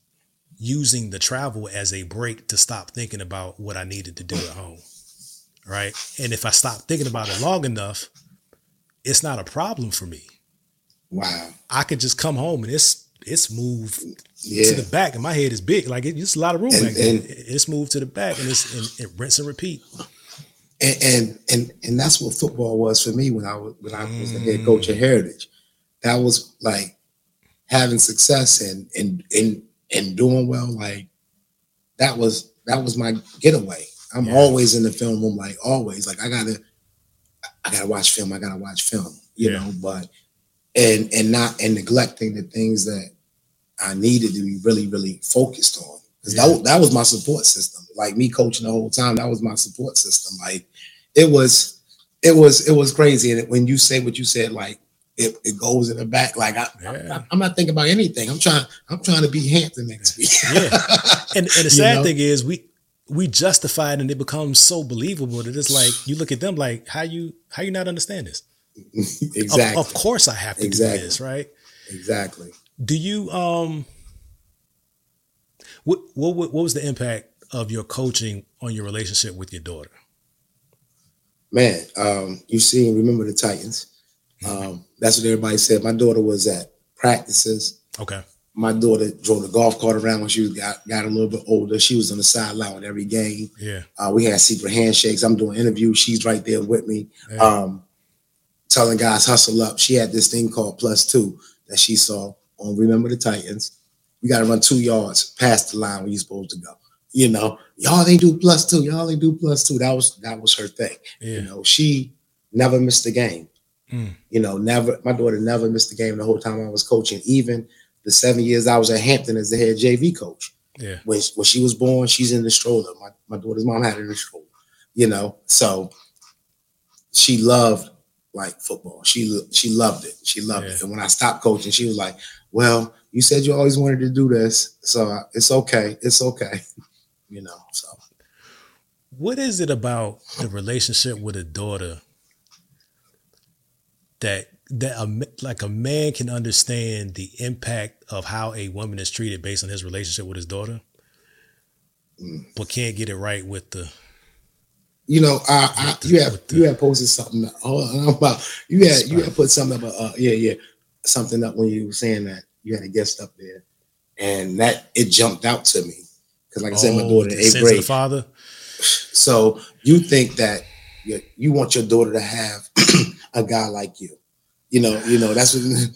using the travel as a break to stop thinking about what I needed to do at home, right? And if I stop thinking about it long enough, it's not a problem for me. Wow. I could just come home and it's it's moved yeah. to the back, and my head is big. Like it, it's a lot of room and, back there. And it's moved to the back, and it's and, and rinse and repeat. And, and and and that's what football was for me when I was when I was the head coach at Heritage. That was like having success and and and. and doing well, like that was that was my getaway. I'm yeah. always in the film room, like always. Like I gotta, I gotta watch film. I gotta watch film, you yeah. know. But and and not and neglecting the things that I needed to be really, really focused on. Because yeah. that that was my support system. Like me coaching the whole time, that was my support system. Like it was, it was, it was crazy. And when you say what you said, like. It, it goes in the back. Like I, yeah. I, I'm not thinking about anything. I'm trying. I'm trying to be Hampton next week. yeah. And, and the sad you know? thing is, we we justify it, and it becomes so believable that it's like you look at them like how you how you not understand this? Exactly. Of, of course, I have to exactly. do this, right? Exactly. Do you um? What what what was the impact of your coaching on your relationship with your daughter? Man, um, you've seen Remember the Titans. Um, that's what everybody said. My daughter was at practices. Okay. My daughter drove the golf cart around when she was got, got a little bit older. She was on the sideline at every game. Yeah. Uh, we had secret handshakes. I'm doing interviews. She's right there with me. Yeah. Um, telling guys, hustle up. She had this thing called plus two that she saw on Remember the Titans. You got to run two yards past the line where you're supposed to go. You know, y'all they do plus two. Y'all they do plus two. That was, that was her thing. Yeah. You know, she never missed a game. Mm. You know, never. My daughter never missed a game the whole time I was coaching. Even the seven years I was at Hampton as the head J V coach. Yeah. When when she was born, she's in the stroller. My my daughter's mom had her in the stroller. You know, so she loved like football. She she loved it. She loved yeah. it. And when I stopped coaching, she was like, well, you said you always wanted to do this, so it's okay. It's okay. You know, so. What is it about the relationship with a daughter that that a, like a man can understand the impact of how a woman is treated based on his relationship with his daughter, mm. but can't get it right with the, you know, I, I the, you have, you the, have posted something. Oh, about you had, you had put something up. Uh, yeah. Yeah. Something up when you were saying that you had a guest up there, and that it jumped out to me. Cause like I said, oh, my daughter in eighth grade, the father. So you think that you, you want your daughter to have a guy like you. You know, you know, that's what, and,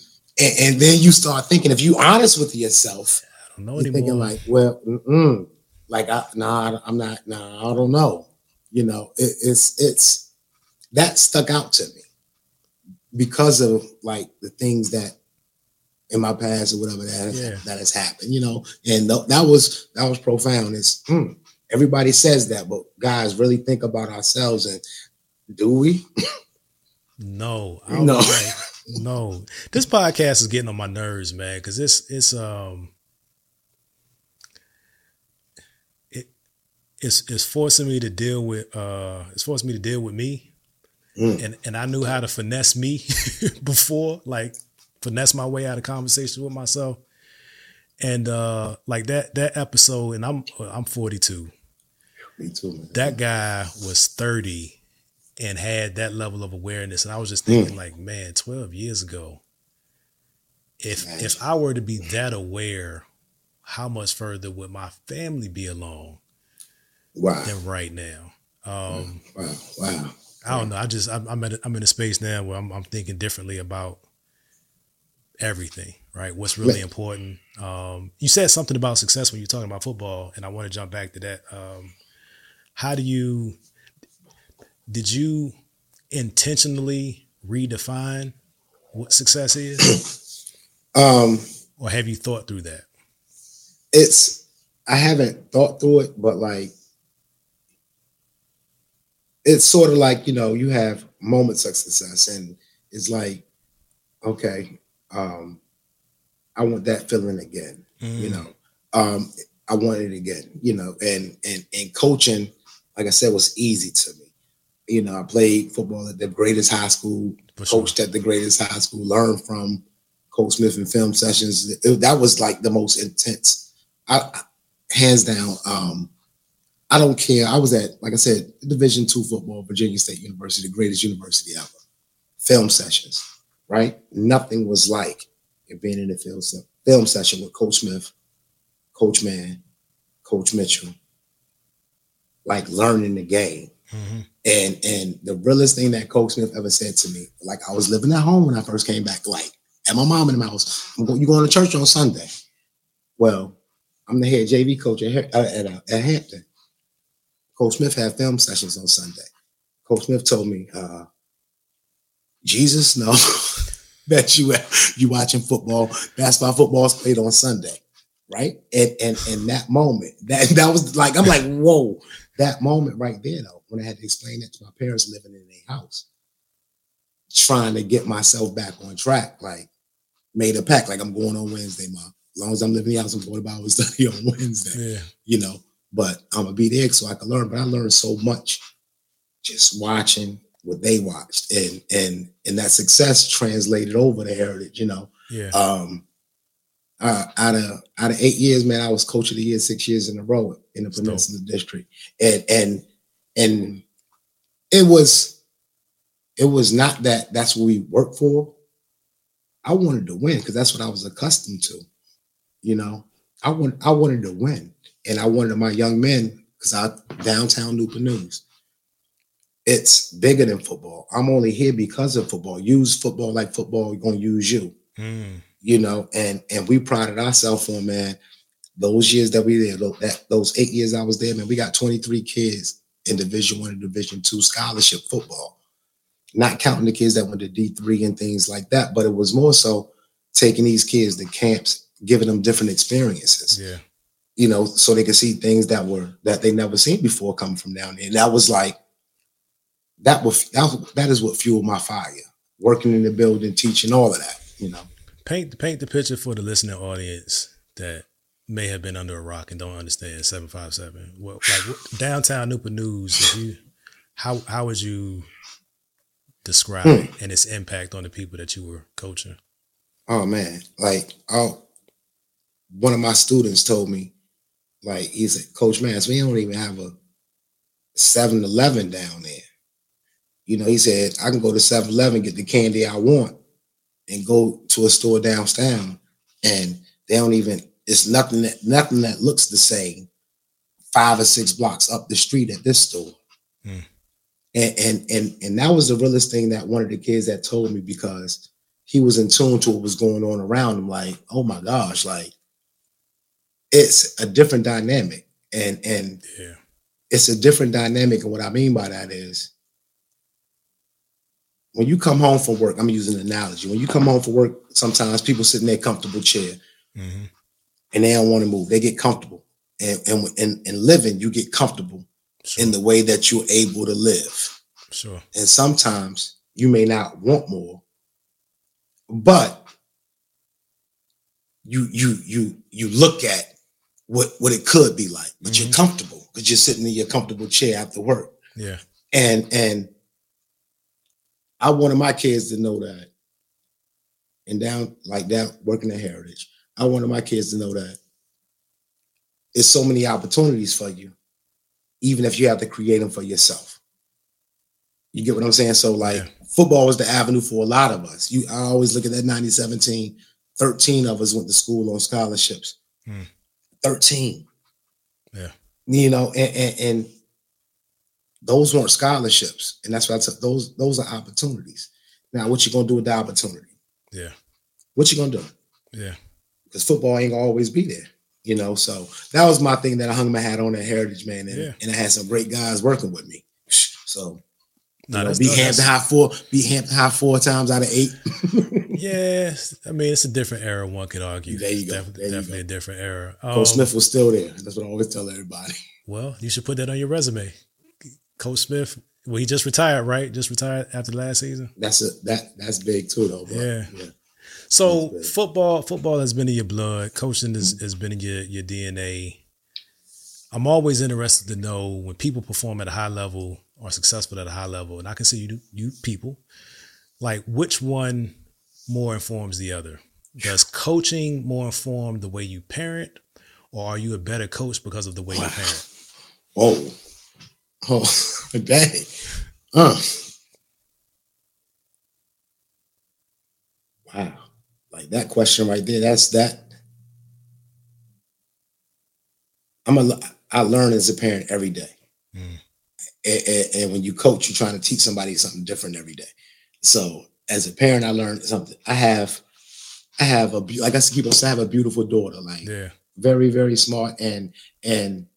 and then you start thinking, if you honest with yourself, I don't know you're anymore. Thinking like, well, mm-mm, like, I, nah, I'm not, nah, I don't know. You know, it, it's, it's, that stuck out to me because of like the things that in my past or whatever that, yeah. that has happened, you know, and th- that was, that was profound. It's, mm, everybody says that, but guys really think about ourselves, and do we? No, I don't no, like, no. This podcast is getting on my nerves, man, because it's it's um it it's it's forcing me to deal with uh it's forcing me to deal with me, mm. and and I knew how to finesse me before, like finesse my way out of conversations with myself, and uh like that that episode, and I'm I'm forty-two. Me too, man. That guy was thirty. And had that level of awareness. And I was just thinking mm. like, man, twelve years ago, if Imagine. if I were to be that aware, how much further would my family be along wow. than right now? Um, wow, wow. I don't know. I just, I'm, I'm, at a, I'm in a space now where I'm, I'm thinking differently about everything, right? What's really important. Um, you said something about success when you're talking about football, and I want to jump back to that. Um, how do you... Did you intentionally redefine what success is? um, or have you thought through that? It's, I haven't thought through it, but like, it's sort of like, you know, you have moments of success, and it's like, okay, um, I want that feeling again, mm. you know, um, I want it again, you know, and, and, and coaching, like I said, was easy to me. You know, I played football at the greatest high school, For coached sure. at the greatest high school, learned from Coach Smith and film sessions. It, that was like the most intense, I, I, hands down. Um, I don't care. I was at, like I said, Division two football, Virginia State University, the greatest university ever. Film sessions, right? Nothing was like it being in the field, so film session with Coach Smith, Coach Man, Coach Mitchell, like learning the game. Mm-hmm. And and the realest thing that Coach Smith ever said to me, like I was living at home when I first came back, like at my mom in the house, I'm going, you going to church on Sunday? Well, I'm the head J V coach at, uh, at, uh, at Hampton. Coach Smith had film sessions on Sunday. Coach Smith told me, uh, Jesus, no, that you you watching football. That's why football's played on Sunday, right? And and and that moment, that that was like, I'm like, whoa. That moment right there, though, when I had to explain that to my parents living in their house, trying to get myself back on track, like made a pact, like I'm going on Wednesday, mom. As long as I'm living in the house, I'm going to Bible study on Wednesday, yeah. you know, but I'm going to be there so I can learn. But I learned so much just watching what they watched, and and and that success translated over to Heritage, you know. Yeah. Um, Uh, out of out of eight years, man, I was coach of the year six years in a row in the Peninsula Stop. District, and and and it was it was not that that's what we worked for. I wanted to win because that's what I was accustomed to, you know. I want I wanted to win, and I wanted my young men because I downtown Newport News. It's bigger than football. I'm only here because of football. Use football like football. You're gonna use you. Mm. You know, and and we prided ourselves on, man, those years that we there, that, those eight years I was there, man, we got twenty-three kids in Division One and Division Two scholarship football, not counting the kids that went to D three and things like that. But it was more so taking these kids to camps, giving them different experiences, yeah, you know, so they could see things that were that they never seen before coming from down there. And that was like, that was that, that is what fueled my fire. working in the building, teaching, all of that, you know. Paint, paint the picture for the listening audience that may have been under a rock and don't understand seven five seven. What, like, what, downtown Newport News, you, how, how would you describe hmm. it and its impact on the people that you were coaching? Oh, man. Like, I'll, one of my students told me, like, he said, Coach Man, we don't even have a seven eleven down there. You know, he said, I can go to seven eleven, get the candy I want, and go to a store downtown, and they don't even, it's nothing that, nothing that looks the same five or six blocks up the street at this store. Mm. And, and, and, and that was the realest thing that one of the kids that told me, because he was in tune to what was going on around him. Like, oh my gosh, like, it's a different dynamic. And, and yeah. it's a different dynamic. And what I mean by that is, when you come home from work, I'm using an analogy. When you come home from work, sometimes people sit in their comfortable chair mm-hmm. and they don't want to move. They get comfortable. And, and, and, and living, you get comfortable sure. in the way that you're able to live. Sure. And sometimes you may not want more, but you you you you look at what, what it could be like, but mm-hmm. you're comfortable because you're sitting in your comfortable chair after work. Yeah. And and I wanted my kids to know that, and down like down working at Heritage, I wanted my kids to know that there's so many opportunities for you, even if you have to create them for yourself. You get what I'm saying? So like yeah. football was the avenue for a lot of us. You, I always look at that ninety-seven team. thirteen of us went to school on scholarships. Mm. thirteen. Yeah. You know, and, and, and those weren't scholarships, and that's what I said. Those those are opportunities. Now, what you gonna do with the opportunity? Yeah. What you gonna do? Yeah. Because football ain't gonna always be there, you know. So that was my thing that I hung my hat on at Heritage, man, and, yeah. and I had some great guys working with me. So, nah, know, be no, Hampton high four, be Hampton high four times out of eight. Yeah, I mean, it's a different era. One could argue. There you go. Def- there definitely you go. A different era. Um, Coach Smith was still there. That's what I always tell everybody. Well, you should put that on your resume. Coach Smith, well, he just retired, right? Just retired after last season. That's a that that's big too, though. Bro. Yeah. yeah. So football, football has been in your blood. Coaching has, has been in your your D N A. I'm always interested to know when people perform at a high level or successful at a high level, and I can see you you people, like which one more informs the other? Does coaching more inform the way you parent, or are you a better coach because of the way you parent? Oh. Oh, dang. Uh. Wow. Like that question right there, that's that. I'm a, I learn as a parent every day. Mm. And, and, and when you coach, you're trying to teach somebody something different every day. So as a parent, I learned something. I have, I have a, like I keep on saying, I have a beautiful daughter, like yeah. very, very smart and, and,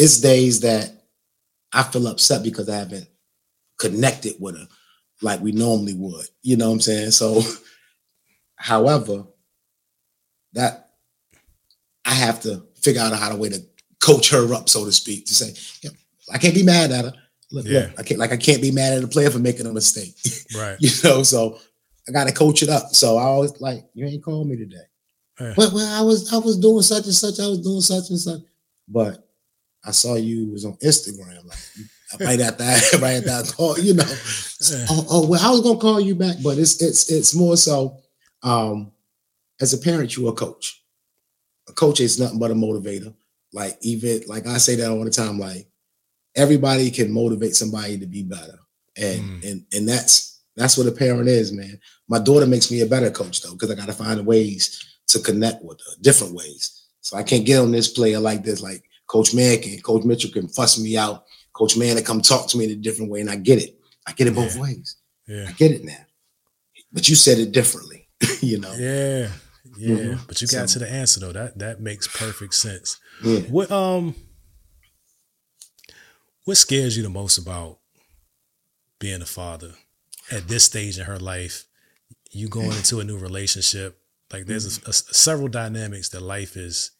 it's days that I feel upset because I haven't connected with her like we normally would. You know what I'm saying? So, however, that I have to figure out how to way to coach her up, so to speak, to say, yeah, I can't be mad at her. Look, yeah. look, I can't like I can't be mad at a player for making a mistake. Right. You know, so I gotta coach it up. So I always like, you ain't called me today. Yeah. Well, well, I was I was doing such and such, I was doing such and such. But I saw you was on Instagram. Like right after that, right after I call, you know. Yeah. Oh, oh well, I was gonna call you back, but it's it's it's more so. Um, as a parent, you a coach. A coach is nothing but a motivator. Like even like I say that all the time. Like everybody can motivate somebody to be better, and mm. and and that's that's what a parent is, man. My daughter makes me a better coach though, because I gotta find ways to connect with her, different ways. So I can't get on this player like this, like. Coach Man can, Coach Mitchell can fuss me out. Coach Man to come talk to me in a different way, and I get it. I get it both yeah. ways. Yeah. I get it now. But you said it differently, you know? Yeah, yeah. Mm-hmm. But you got so, to the answer, though. That that makes perfect sense. Yeah. What um, what scares you the most about being a father at this stage in her life? You going into a new relationship. Like there's a, a, several dynamics that life is,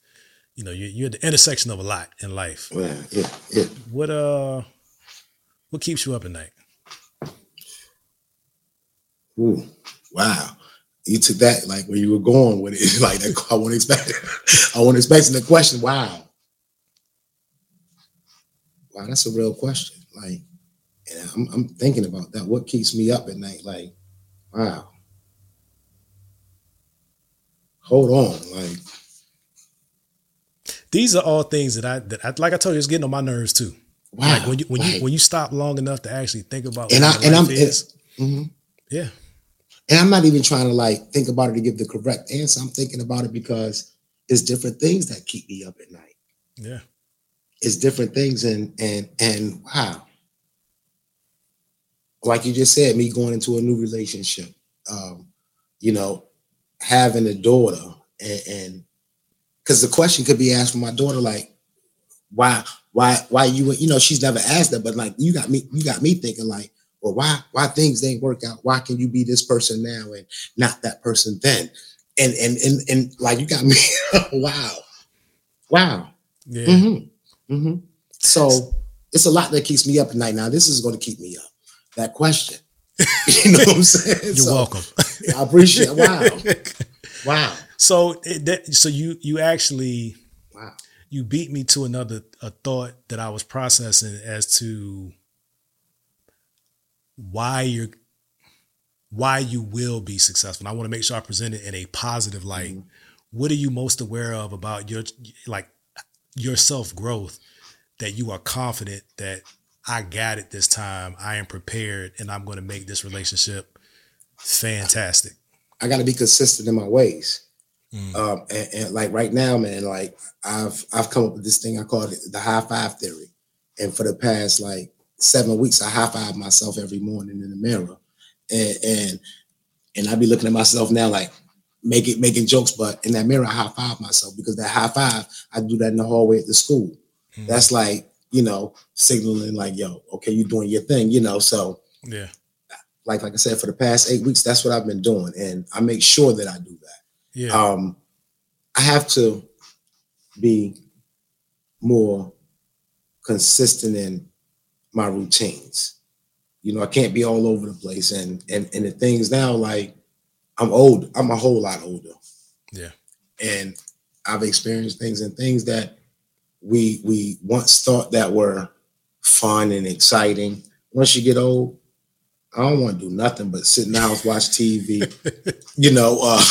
you know, you're at the intersection of a lot in life. Well, yeah, yeah. What uh, what keeps you up at night? Ooh, wow. You took that like where you were going with it. Like that, I wasn't expecting. I wasn't expecting the question. Wow. Wow, that's a real question. Like, and I'm, I'm thinking about that. What keeps me up at night? Like, wow. Hold on, like. These are all things that I that I, like I told you, it's getting on my nerves too. Wow. Like when you when right. you when you stop long enough to actually think about and what I and I'm is. Mm-hmm. Yeah. And I'm not even trying to like think about it to give the correct answer. I'm thinking about it because it's different things that keep me up at night. Yeah. It's different things and and and wow. Like you just said, me going into a new relationship, um, you know, having a daughter and, and because the question could be asked for my daughter, like, why, why, why you, you know, she's never asked that, but like, you got me, you got me thinking like, well, why, why things didn't work out? Why can you be this person now and not that person then? And, and, and, and like, you got me, wow, wow. Yeah. Mm-hmm. Mm-hmm. So it's a lot that keeps me up at night. Now, this is going to keep me up, that question. You know what I'm saying? You're so, welcome. I appreciate it. Wow. Wow. So, it, that, so you you actually, wow, you beat me to another a thought that I was processing as to why you're why you will be successful. And I want to make sure I present it in a positive light. Mm-hmm. What are you most aware of about your like your self growth that you are confident that I got it this time. I am prepared, and I'm going to make this relationship fantastic. I got to be consistent in my ways. Mm. Um, and, and like right now, man, like I've I've come up with this thing I call it the high five theory. And for the past like seven weeks, I high five myself every morning in the mirror, and and and I be looking at myself now like make it making jokes, but in that mirror I high five myself because that high five I do that in the hallway at the school. Mm. That's like you know signaling like yo, okay, you're doing your thing, you know. So yeah, like like I said, for the past eight weeks, that's what I've been doing, and I make sure that I do that. Yeah. Um, I have to be more consistent in my routines. You know, I can't be all over the place. And and and the things now, like I'm old, I'm a whole lot older. Yeah. And I've experienced things and things that we we once thought that were fun and exciting. Once you get old, I don't want to do nothing but sit in the house, watch T V, you know, uh,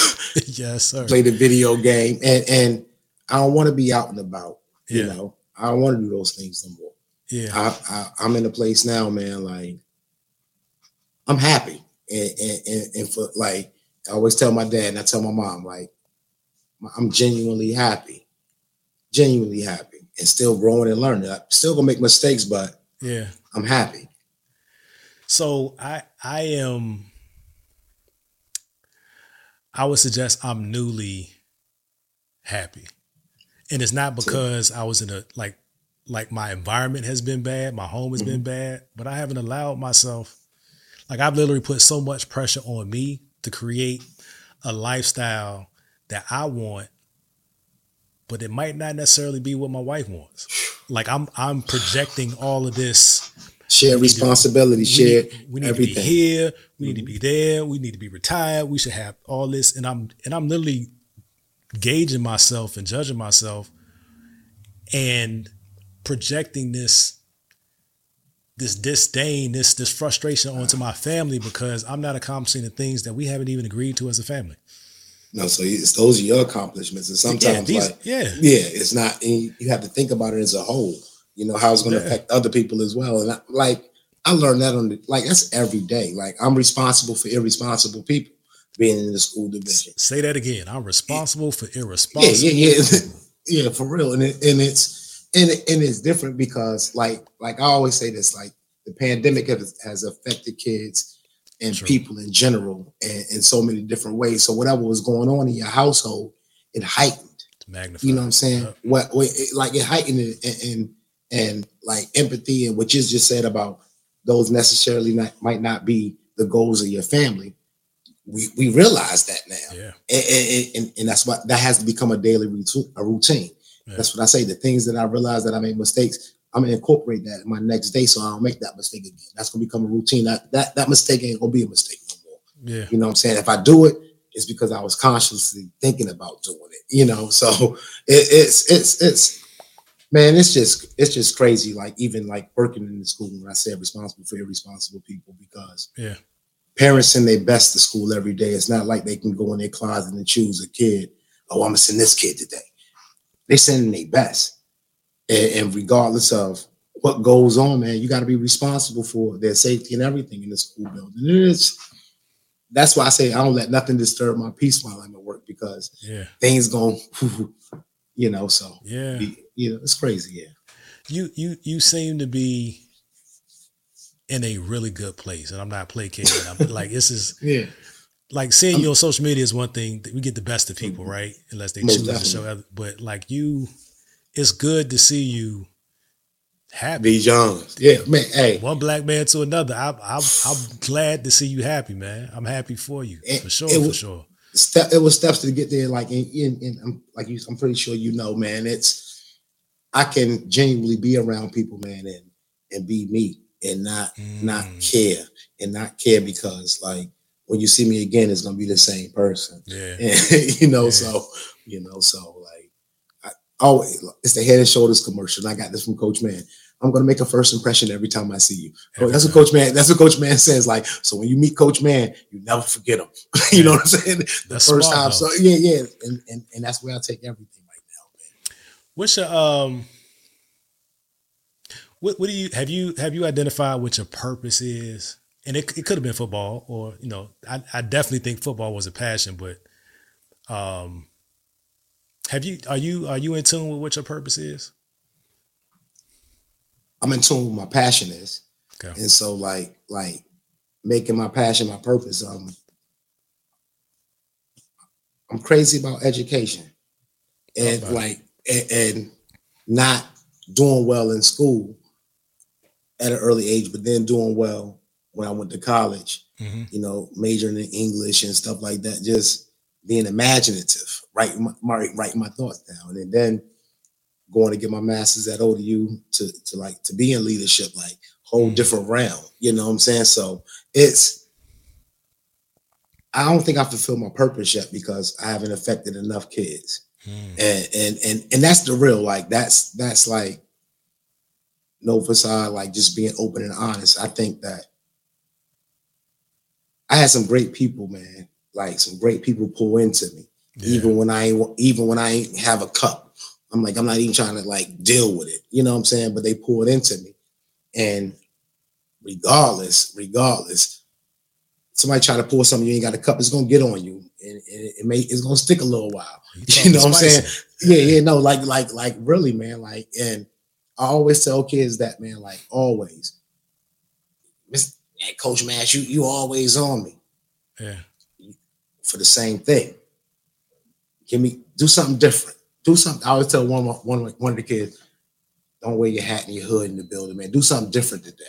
yes, sir. Play the video game. And and I don't want to be out and about, yeah. You know. I don't want to do those things no more. Yeah. I, I, I'm in a place now, man, like, I'm happy. And, and, and for, like, I always tell my dad and I tell my mom, like, I'm genuinely happy. Genuinely happy. And still growing and learning. I'm still going to make mistakes, but yeah, I'm happy. So I I am, I would suggest I'm newly happy. And it's not because I was in a, like, like my environment has been bad, my home has mm-hmm. been bad, but I haven't allowed myself, like I've literally put so much pressure on me to create a lifestyle that I want, but it might not necessarily be what my wife wants. Like I'm I'm projecting all of this. Shared responsibility, shared everything. We need to be here. We need to be there. We need to be retired. We should have all this. And I'm and I'm literally gauging myself and judging myself and projecting this this disdain, this this frustration onto my family because I'm not accomplishing the things that we haven't even agreed to as a family. No, so it's those are your accomplishments. And sometimes yeah, these, like yeah. yeah, it's not and you have to think about it as a whole. You know, how it's going to yeah. affect other people as well. And I, like, I learned that on the, like, that's every day. Like, I'm responsible for irresponsible people being in the school division. Say that again. I'm responsible yeah. for irresponsible. Yeah, yeah, yeah. Yeah, for real. And it, and it's, and, it, and it's different because like, like I always say this, like the pandemic has, has affected kids and True. people in general and in so many different ways. So whatever was going on in your household, it heightened. It's magnified. You know what I'm saying? Yep. What, what it, like it heightened it and, and And like empathy and what you just said about those necessarily not, might not be the goals of your family. We we realize that now. Yeah. And, and, and that's why that has to become a daily routine. A routine. Yeah. That's what I say. The things that I realize that I made mistakes, I'm going to incorporate that in my next day so I don't make that mistake again. That's going to become a routine. I, that, that mistake ain't going to be a mistake no more. Yeah. You know what I'm saying? If I do it, it's because I was consciously thinking about doing it, you know? So it, it's, it's, it's, man, it's just, it's just crazy. Like even like working in the school, when I said responsible for irresponsible people, because yeah, parents send their best to school every day. It's not like they can go in their closet and choose a kid. Oh, I'm gonna send this kid today. They sending their best. And, and regardless of what goes on, man, you got to be responsible for their safety and everything in the school building. And it's, that's why I say I don't let nothing disturb my peace while I'm at work, because yeah, things go, you know, so, yeah, you know, it's crazy. Yeah. You, you, you seem to be in a really good place, and I'm not placating. I'm like, this is, yeah, like seeing I'm, you on social media is one thing. We get the best of people, right? Unless they choose definitely. to show other, but like you, it's good to see you happy. D. Jones. Yeah, man. Hey, one black man to another. I, I, I'm glad to see you happy, man. I'm happy for you, and for sure, was, for sure. Step, it was steps to get there. Like, and, and, and I'm like, you, I'm pretty sure you know, man. It's I can genuinely be around people, man, and and be me, and not mm. not care, and not care because like when you see me again, it's gonna be the same person. Yeah, and, you know. Yeah. So you know. So like. Oh, it's the Head and Shoulders commercial. And I got this from Coach Man. I'm going to make a first impression every time I see you. Every that's time. what Coach Man, that's what Coach Man says. Like, so when you meet Coach Man, you never forget him. you yeah. know what I'm saying? The that's first smart, time. Though. So yeah, yeah. And, and, and that's where I take everything right now, man. What's your, um, what, what do you, have you, have you identified what your purpose is? And it, it could have been football or, you know, I, I definitely think football was a passion, but, um, Have you are you are you in tune with what your purpose is? I'm in tune with my passion is, okay. And so like like making my passion my purpose. Um, I'm crazy about education, and okay. like and, and not doing well in school at an early age, but then doing well when I went to college. Mm-hmm. You know, majoring in English and stuff like that. Just being imaginative. Write my, my, write my thoughts down, and then going to get my master's at O D U to, to like to be in leadership, like whole mm. different realm. You know what I'm saying? So it's, I don't think I fulfilled my purpose yet because I haven't affected enough kids, mm. and, and and and that's the real like that's that's like no facade, like just being open and honest. I think that I had some great people, man, like some great people pull into me. Yeah. Even when I even when I ain't have a cup, I'm like, I'm not even trying to like deal with it. You know what I'm saying? But they poured into me. And regardless, regardless, somebody try to pour something, you ain't got a cup, it's going to get on you. And it, it may, it's going to stick a little while. You, you know what I'm saying? Yeah, yeah, no, like, like, like really, man. Like, and I always tell kids that, man, like always. Hey, Coach Mash, you, you always on me. Yeah. For the same thing. Give me, do something different. Do something. I always tell one, one, one of the kids, don't wear your hat and your hood in the building, man. Do something different today.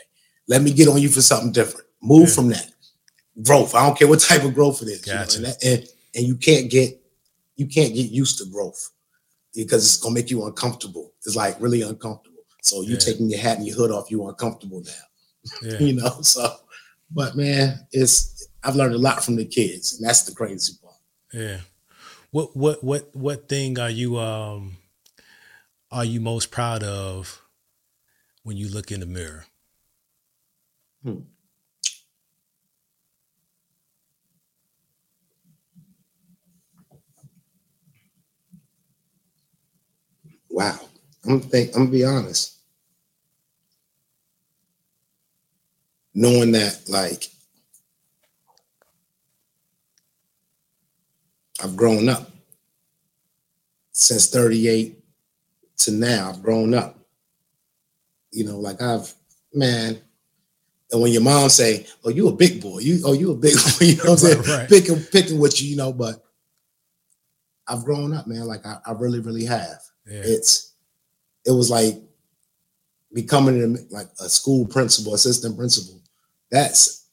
Let me get on you for something different. Move yeah. from that. Growth. I don't care what type of growth it is. Gotcha. You know? and, that, and, and you can't get, you can't get used to growth because it's going to make you uncomfortable. It's like really uncomfortable. So you yeah. taking your hat and your hood off, you're uncomfortable now. Yeah. you know, so, but man, it's, I've learned a lot from the kids, and that's the crazy part. Yeah. What what what what thing are you um are you most proud of when you look in the mirror? Hmm. Wow, I'm think I'm gonna be honest. Knowing that, like, I've grown up since thirty-eight to now. I've grown up, you know, like I've, man. And when your mom say, "Oh, you a big boy," you, "Oh, you a big boy," you know what I'm right, saying? Right. Picking, picking what you, you know, but I've grown up, man. Like I, I really, really have. Yeah. It's, it was like becoming like a school principal, assistant principal. That's,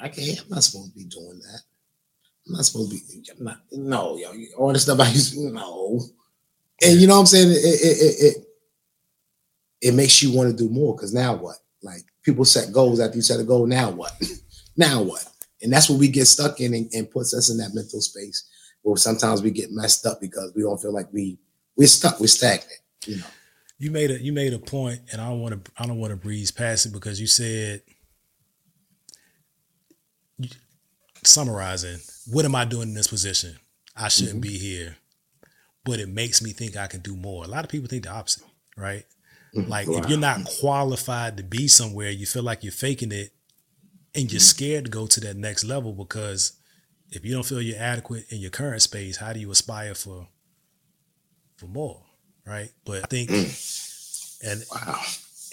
I can't, I'm not supposed to be doing that. I'm not supposed to be, I'm not, no, yo, all this stuff I used to, no. And you know what I'm saying? It it it, it, it makes you want to do more because now what? Like people set goals after you set a goal, now what? now what? And that's what we get stuck in and, and puts us in that mental space where sometimes we get messed up because we don't feel like we we're stuck, we're stagnant, you know. You made a you made a point, and I don't want to I don't want to breeze past it because you said, summarizing, what am I doing in this position? I shouldn't mm-hmm. be here, but it makes me think I can do more. A lot of people think the opposite, right? Mm-hmm. Like wow. if you're not qualified to be somewhere, you feel like you're faking it, and you're mm-hmm. scared to go to that next level because if you don't feel you're adequate in your current space, how do you aspire for for more? Right. But I think, and wow.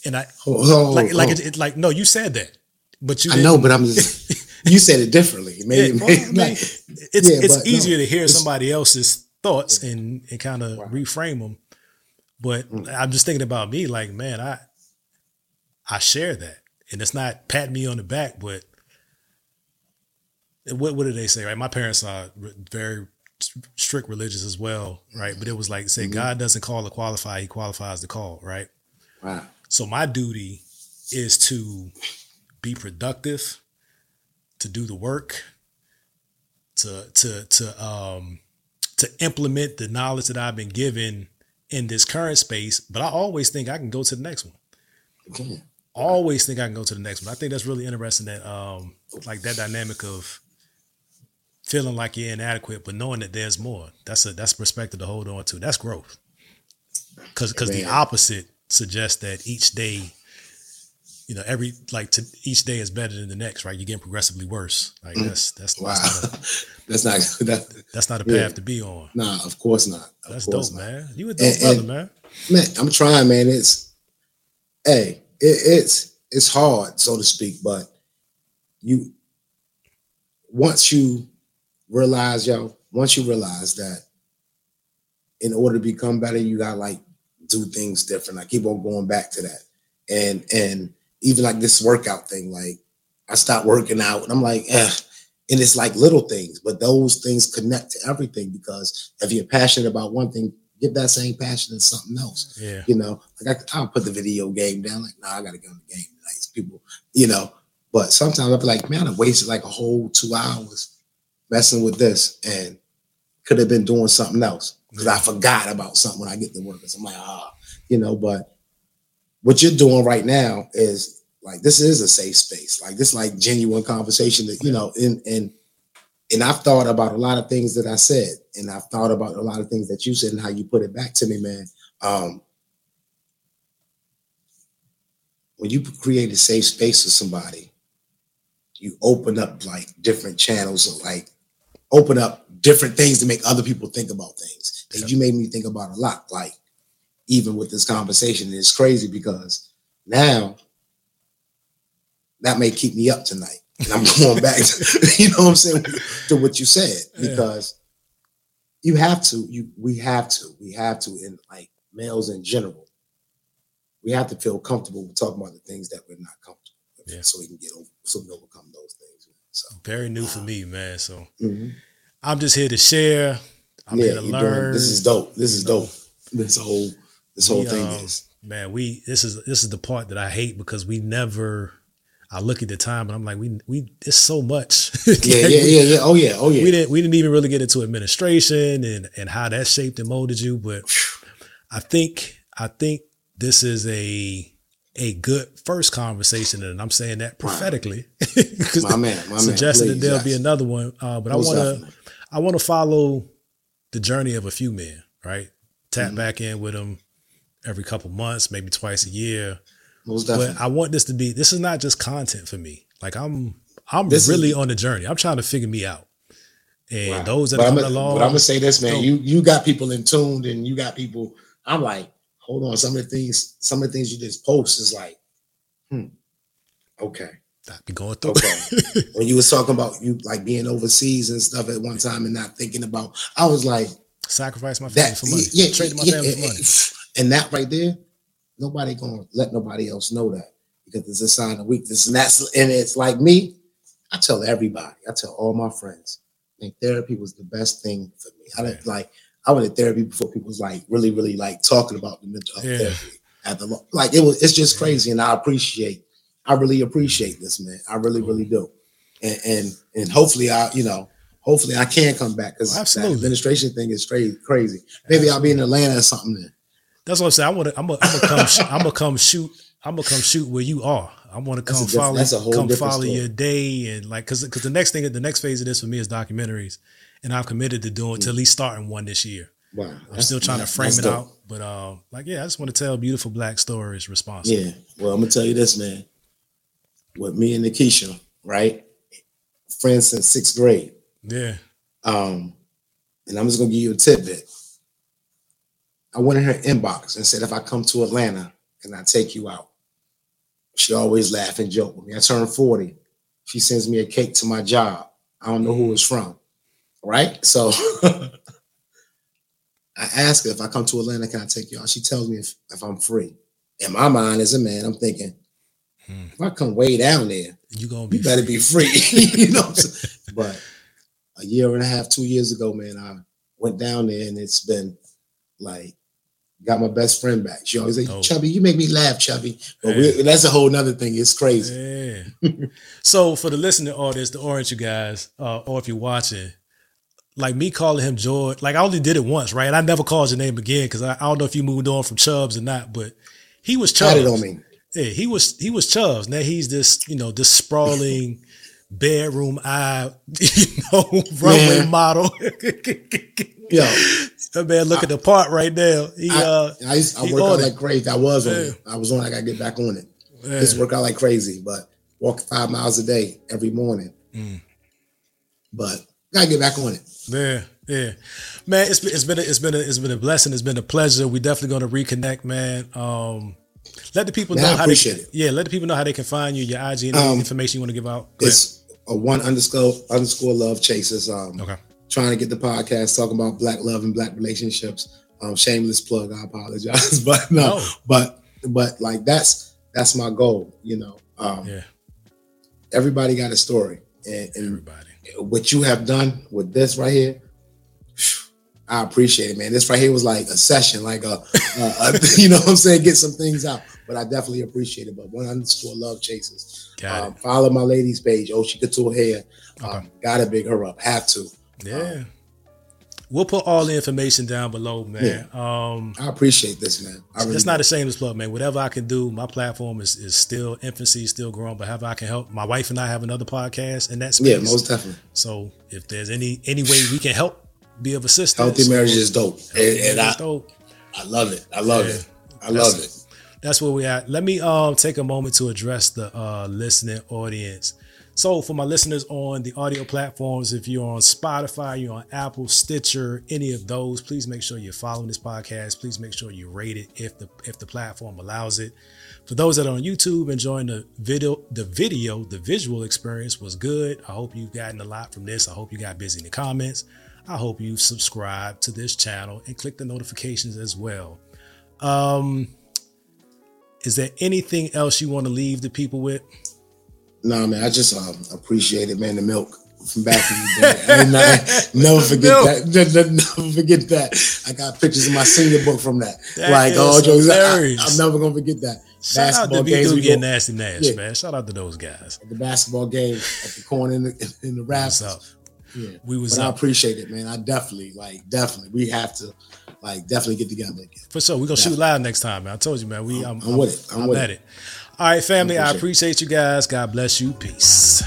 and I oh, like, oh. like it's it, like, no, you said that, but you, I didn't. know, but I'm just, you said it differently. Maybe, yeah, maybe well, I mean, like, it's, yeah, it's easier no, to hear somebody else's thoughts yeah. and, and kind of wow. reframe them. But mm. I'm just thinking about me, like, man, I, I share that, and it's not patting me on the back, but what, what do they say? Right. My parents are very strict religious as well, right? But it was like, say, mm-hmm. God doesn't call to qualify, he qualifies to call, right? Wow. So my duty is to be productive, to do the work, to to to um to implement the knowledge that I've been given in this current space, but I always think I can go to the next one. Okay. Always think I can go to the next one. I think that's really interesting, that um like that dynamic of feeling like you're inadequate, but knowing that there's more. That's a that's perspective to hold on to. That's growth. Because because the opposite suggests that each day, you know, every like to, each day is better than the next, right? You're getting progressively worse. Like that's that's wow. that's not a, that's not that, that's not a path yeah. to be on. Nah, of course not. Of that's course dope, not. man. You a dope and, brother, and, man. Man, I'm trying, man. It's hey, it, it's it's hard, so to speak, but you once you. Realize, yo, once you realize that in order to become better, you gotta like do things different. I keep on going back to that. And and even like this workout thing, like I stopped working out and I'm like, eh. And it's like little things, but those things connect to everything because if you're passionate about one thing, get that same passion in something else. Yeah. You know, like I, I'll put the video game down, like, no, nah, I gotta get on the game tonight. It's people, you know, but sometimes I'll be like, man, I wasted like a whole two hours. Messing with this and could have been doing something else because I forgot about something when I get to work. So I'm like, ah, you know, but what you're doing right now is like, this is a safe space. Like this, like genuine conversation that, you know, and, and, and I've thought about a lot of things that I said, and I've thought about a lot of things that you said and how you put it back to me, man. Um, when you create a safe space for somebody, you open up like different channels or like open up different things to make other people think about things that you made me think about a lot. Like even with this conversation, it's crazy because now that may keep me up tonight. And I'm going back to, you know what I'm saying, to what you said, because yeah. you have to, you, we have to, we have to, and like males in general, we have to feel comfortable with talking about the things that we're not comfortable. Yeah. So we can get over, so we can overcome those things. So very new wow. for me, man. So mm-hmm. I'm just here to share. I'm yeah, here to learn. Doing, this is dope. This is you dope. Know. This whole this whole we, thing um, is man. We this is this is the part that I hate because we never. I look at the time and I'm like, we we it's so much. yeah, yeah, yeah, yeah. Oh yeah, oh yeah. We didn't we didn't even really get into administration and and how that shaped and molded you. But I think I think this is a. a good first conversation, and I'm saying that prophetically because my man, my suggesting man, please, that there'll yes. be another one. Uh, but Most I want to, I want to follow the journey of a few men, right? Tap mm-hmm. back in with them every couple months, maybe twice a year. Most but definitely. I want this to be. This is not just content for me. Like I'm, I'm this really is, on the journey. I'm trying to figure me out. And wow. those that come along, but I'm gonna say this, man. Don't. You you got people in tuned, and you got people. I'm like. Hold on, some of the things, some of the things you just post is like, hmm, okay. I'd be going through. Okay. When you was talking about you like being overseas and stuff at one time and not thinking about, I was like, sacrifice my family that, for money. Yeah, trading my yeah, family yeah, for money. And that right there, nobody gonna let nobody else know that because it's a sign of weakness. And that's and it's like me. I tell everybody, I tell all my friends, I think therapy was the best thing for me. I didn't like. I went to therapy before people was like really, really like talking about the mental health yeah. therapy at the lo- like it was. It's just yeah. crazy, and I appreciate. I really appreciate this, man. I really, really do. and and, and hopefully I, you know, hopefully I can come back because well, the administration thing is straight crazy. Maybe I'll be in Atlanta or something then. That's what I'm saying. I want to. I'm gonna come. I'm gonna come shoot. I'm gonna come shoot where you are. I want to come follow. That's a whole come follow story. Your day and like because because the next thing, the next phase of this for me is documentaries, and I've committed to doing mm. to at least starting one this year. Wow, I'm that's, still trying to frame it dope. out, but um, like yeah, I just want to tell beautiful Black stories responsibly. Yeah, well, I'm gonna tell you this, man. With me and Nikisha, right, friends since sixth grade. Yeah. Um, and I'm just gonna give you a tidbit. I went in her inbox and said, if I come to Atlanta, can I take you out? She always laugh and joke with me. I turned forty. She sends me a cake to my job. I don't know who it's from. Right? So I ask her, if I come to Atlanta, can I take you out? She tells me if, if I'm free. In my mind as a man, I'm thinking, hmm. if I come way down there, you, gonna be you better free. be free. You know what I'm saying? But a year and a half, two years ago, man, I went down there and it's been like, got my best friend back. She always like, oh. Chubby, you make me laugh, Chubby. But yeah. that's a whole nother thing. It's crazy. Yeah. So for the listening audience, the orange you guys, uh, or if you're watching, like me calling him George, like I only did it once, right? And I never called your name again because I, I don't know if you moved on from Chubbs or not, but he was Chubbs. It on me. Yeah, he was he was Chubbs. Now he's this, you know, this sprawling bedroom eye, you know, runway yeah. model. Yeah. That man looking the part right now. He, I, uh, I, used, I he worked out it. like crazy. I was on yeah. it. I was on it. I got to get back on it. Yeah. Just work out like crazy, but walk five miles a day every morning. Mm. But got to get back on it. Yeah, yeah. Man, it's, it's been a, it's been a, it's been a blessing. It's been a pleasure. We definitely going to reconnect, man. Um, let the people man, know I how they it. Yeah, let the people know how they can find you, your I G and um, information you want to give out. Go it's ahead. a one underscore underscore love chasers. Um, okay. Trying to get the podcast talking about Black love and Black relationships. Um, shameless plug. I apologize, but no, no, but but like that's that's my goal. You know, um, yeah. Everybody got a story, and, and everybody what you have done with this right here. I appreciate it, man. This right here was like a session, like a, a, a you know what I'm saying, get some things out. But I definitely appreciate it. But one underscore love chasers. Um, follow my ladies page, Oshi Couture Hair. Um, okay. Gotta big her up. Have to. Yeah. Um, we'll put all the information down below, man. Yeah. Um, I appreciate this, man. I really it's not do. a shameless plug, man. Whatever I can do, my platform is, is still infancy, still growing, but however I can help. My wife and I have another podcast in that space. Yeah, most definitely. So if there's any any way we can help, be of assistance. Healthy marriage is dope. And, and I, dope. I love it. I love yeah. it. I that's, love it. That's where we at. Let me um take a moment to address the uh, listening audience. So for my listeners on the audio platforms, if you're on Spotify, you're on Apple, Stitcher, any of those, please make sure you're following this podcast. Please make sure you rate it if the if the platform allows it. For those that are on YouTube, enjoying the video, the video, the visual experience was good. I hope you've gotten a lot from this. I hope you got busy in the comments. I hope you've subscribed to this channel and click the notifications as well. Um, is there anything else you want to leave the people with? No, nah, man, I just um, appreciate it, man. The milk from back in the day. I mean, I never forget milk. that. Never forget that. I got pictures in my senior book from that. that like, oh, jokes, I, I'm never going to forget that. Shout basketball out to games. We get Nasty Nash, yeah. man. Shout out to those guys. At the basketball game at the corner in the, in the raps. Yeah. We was but up. I appreciate it, man. I definitely, like, definitely. We have to, like, definitely get together again. For sure. We're going to shoot live next time, man. I told you, man. We, I'm, I'm, I'm with it. I'm, I'm with at it. it. All right, family, I appreciate, I appreciate you guys. God bless you. Peace.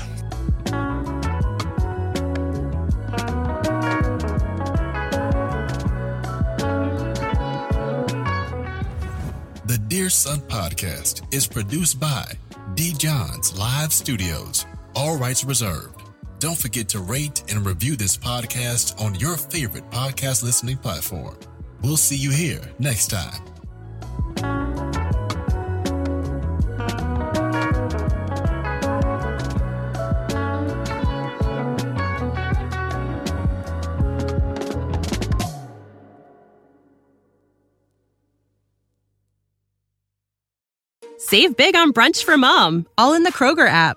The Dear Son Podcast is produced by D. Johns Live Studios. All rights reserved. Don't forget to rate and review this podcast on your favorite podcast listening platform. We'll see you here next time. Save big on brunch for mom, all in the Kroger app.